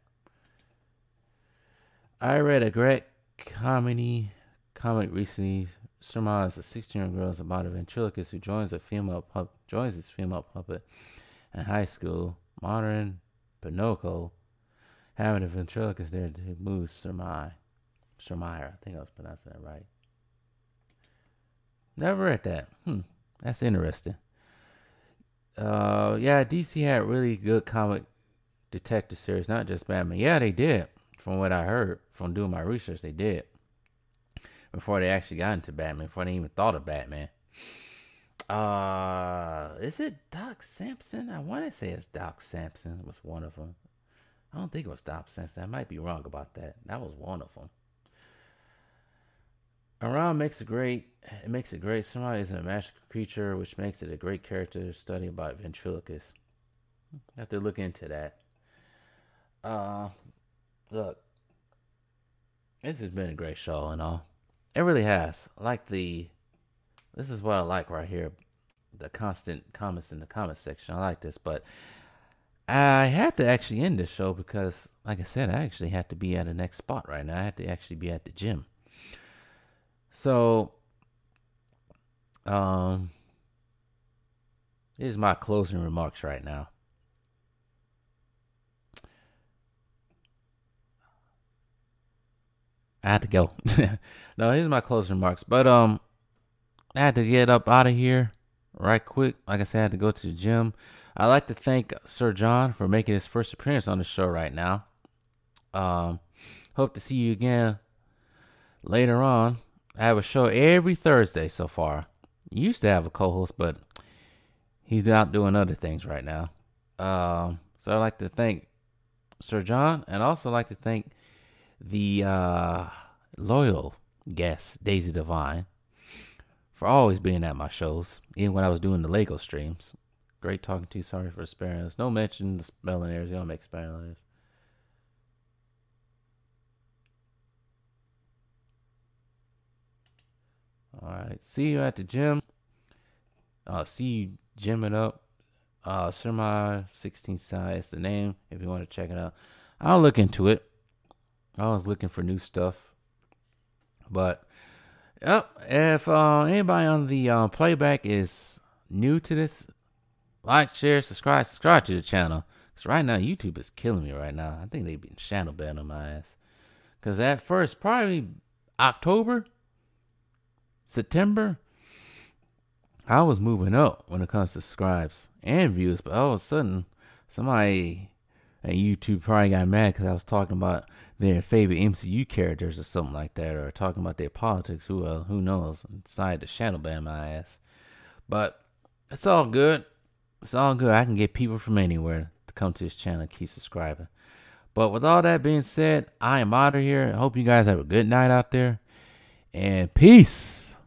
I read a great comedy comic recently. Surmise a sixteen-year-old girl is about a ventriloquist who joins a female pup, joins his female puppet in high school. Modern Pinocchio, having a ventriloquist there to move Surmai. Surmire, I think I was pronouncing that right. Never read that. Hmm, that's interesting. Uh, yeah, D C had really good comic detective series, not just Batman. Yeah, they did. From what I heard, from doing my research, they did. Before they actually got into Batman, before they even thought of Batman. Uh, is it Doc Samson? I want to say it's Doc Samson. It was one of them. I don't think it was Doc Samson. I might be wrong about that. That was one of them. Around makes a great, it makes it great. Somebody is a magical creature, which makes it a great character study about ventriloquists. I have to look into that. Uh, look. This has been a great show and all. It really has. I like the, this is what I like right here, the constant comments in the comment section. I like this, but I have to actually end this show because, like I said, I actually have to be at the next spot right now. I have to actually be at the gym. So, um, here's my closing remarks right now. I had to go. No, here's my closing remarks. But um, I had to get up out of here right quick. Like I said, I had to go to the gym. I'd like to thank Sir John for making his first appearance on the show right now. Um, hope to see you again later on. I have a show every Thursday so far. Used to have a co-host, but he's out doing other things right now. Um, so I'd like to thank Sir John, and also like to thank the uh, loyal guest, Daisy Devine, for always being at my shows, even when I was doing the Lego streams. Great talking to you. Sorry for the spelling errors. No mention the spelling errors. You don't make spelling errors. All right. See you at the gym. Uh, see you gymming up. Uh, Surmai sixteen Size is the name if you want to check it out. I'll look into it. I was looking for new stuff. But yep, if uh, anybody on the uh, playback is new to this, like, share, subscribe, subscribe to the channel. Because right now, YouTube is killing me right now. I think they've been shadow banning my ass. Because at first, probably October, September, I was moving up when it comes to subscribes and views. But all of a sudden, somebody at YouTube probably got mad because I was talking about their favorite M C U characters or something like that, or talking about their politics, who uh, who knows, and decided to shadow ban my ass. But it's all good. It's all good. I can get people from anywhere to come to this channel and keep subscribing. But with all that being said, I am out of here. I hope you guys have a good night out there. And peace.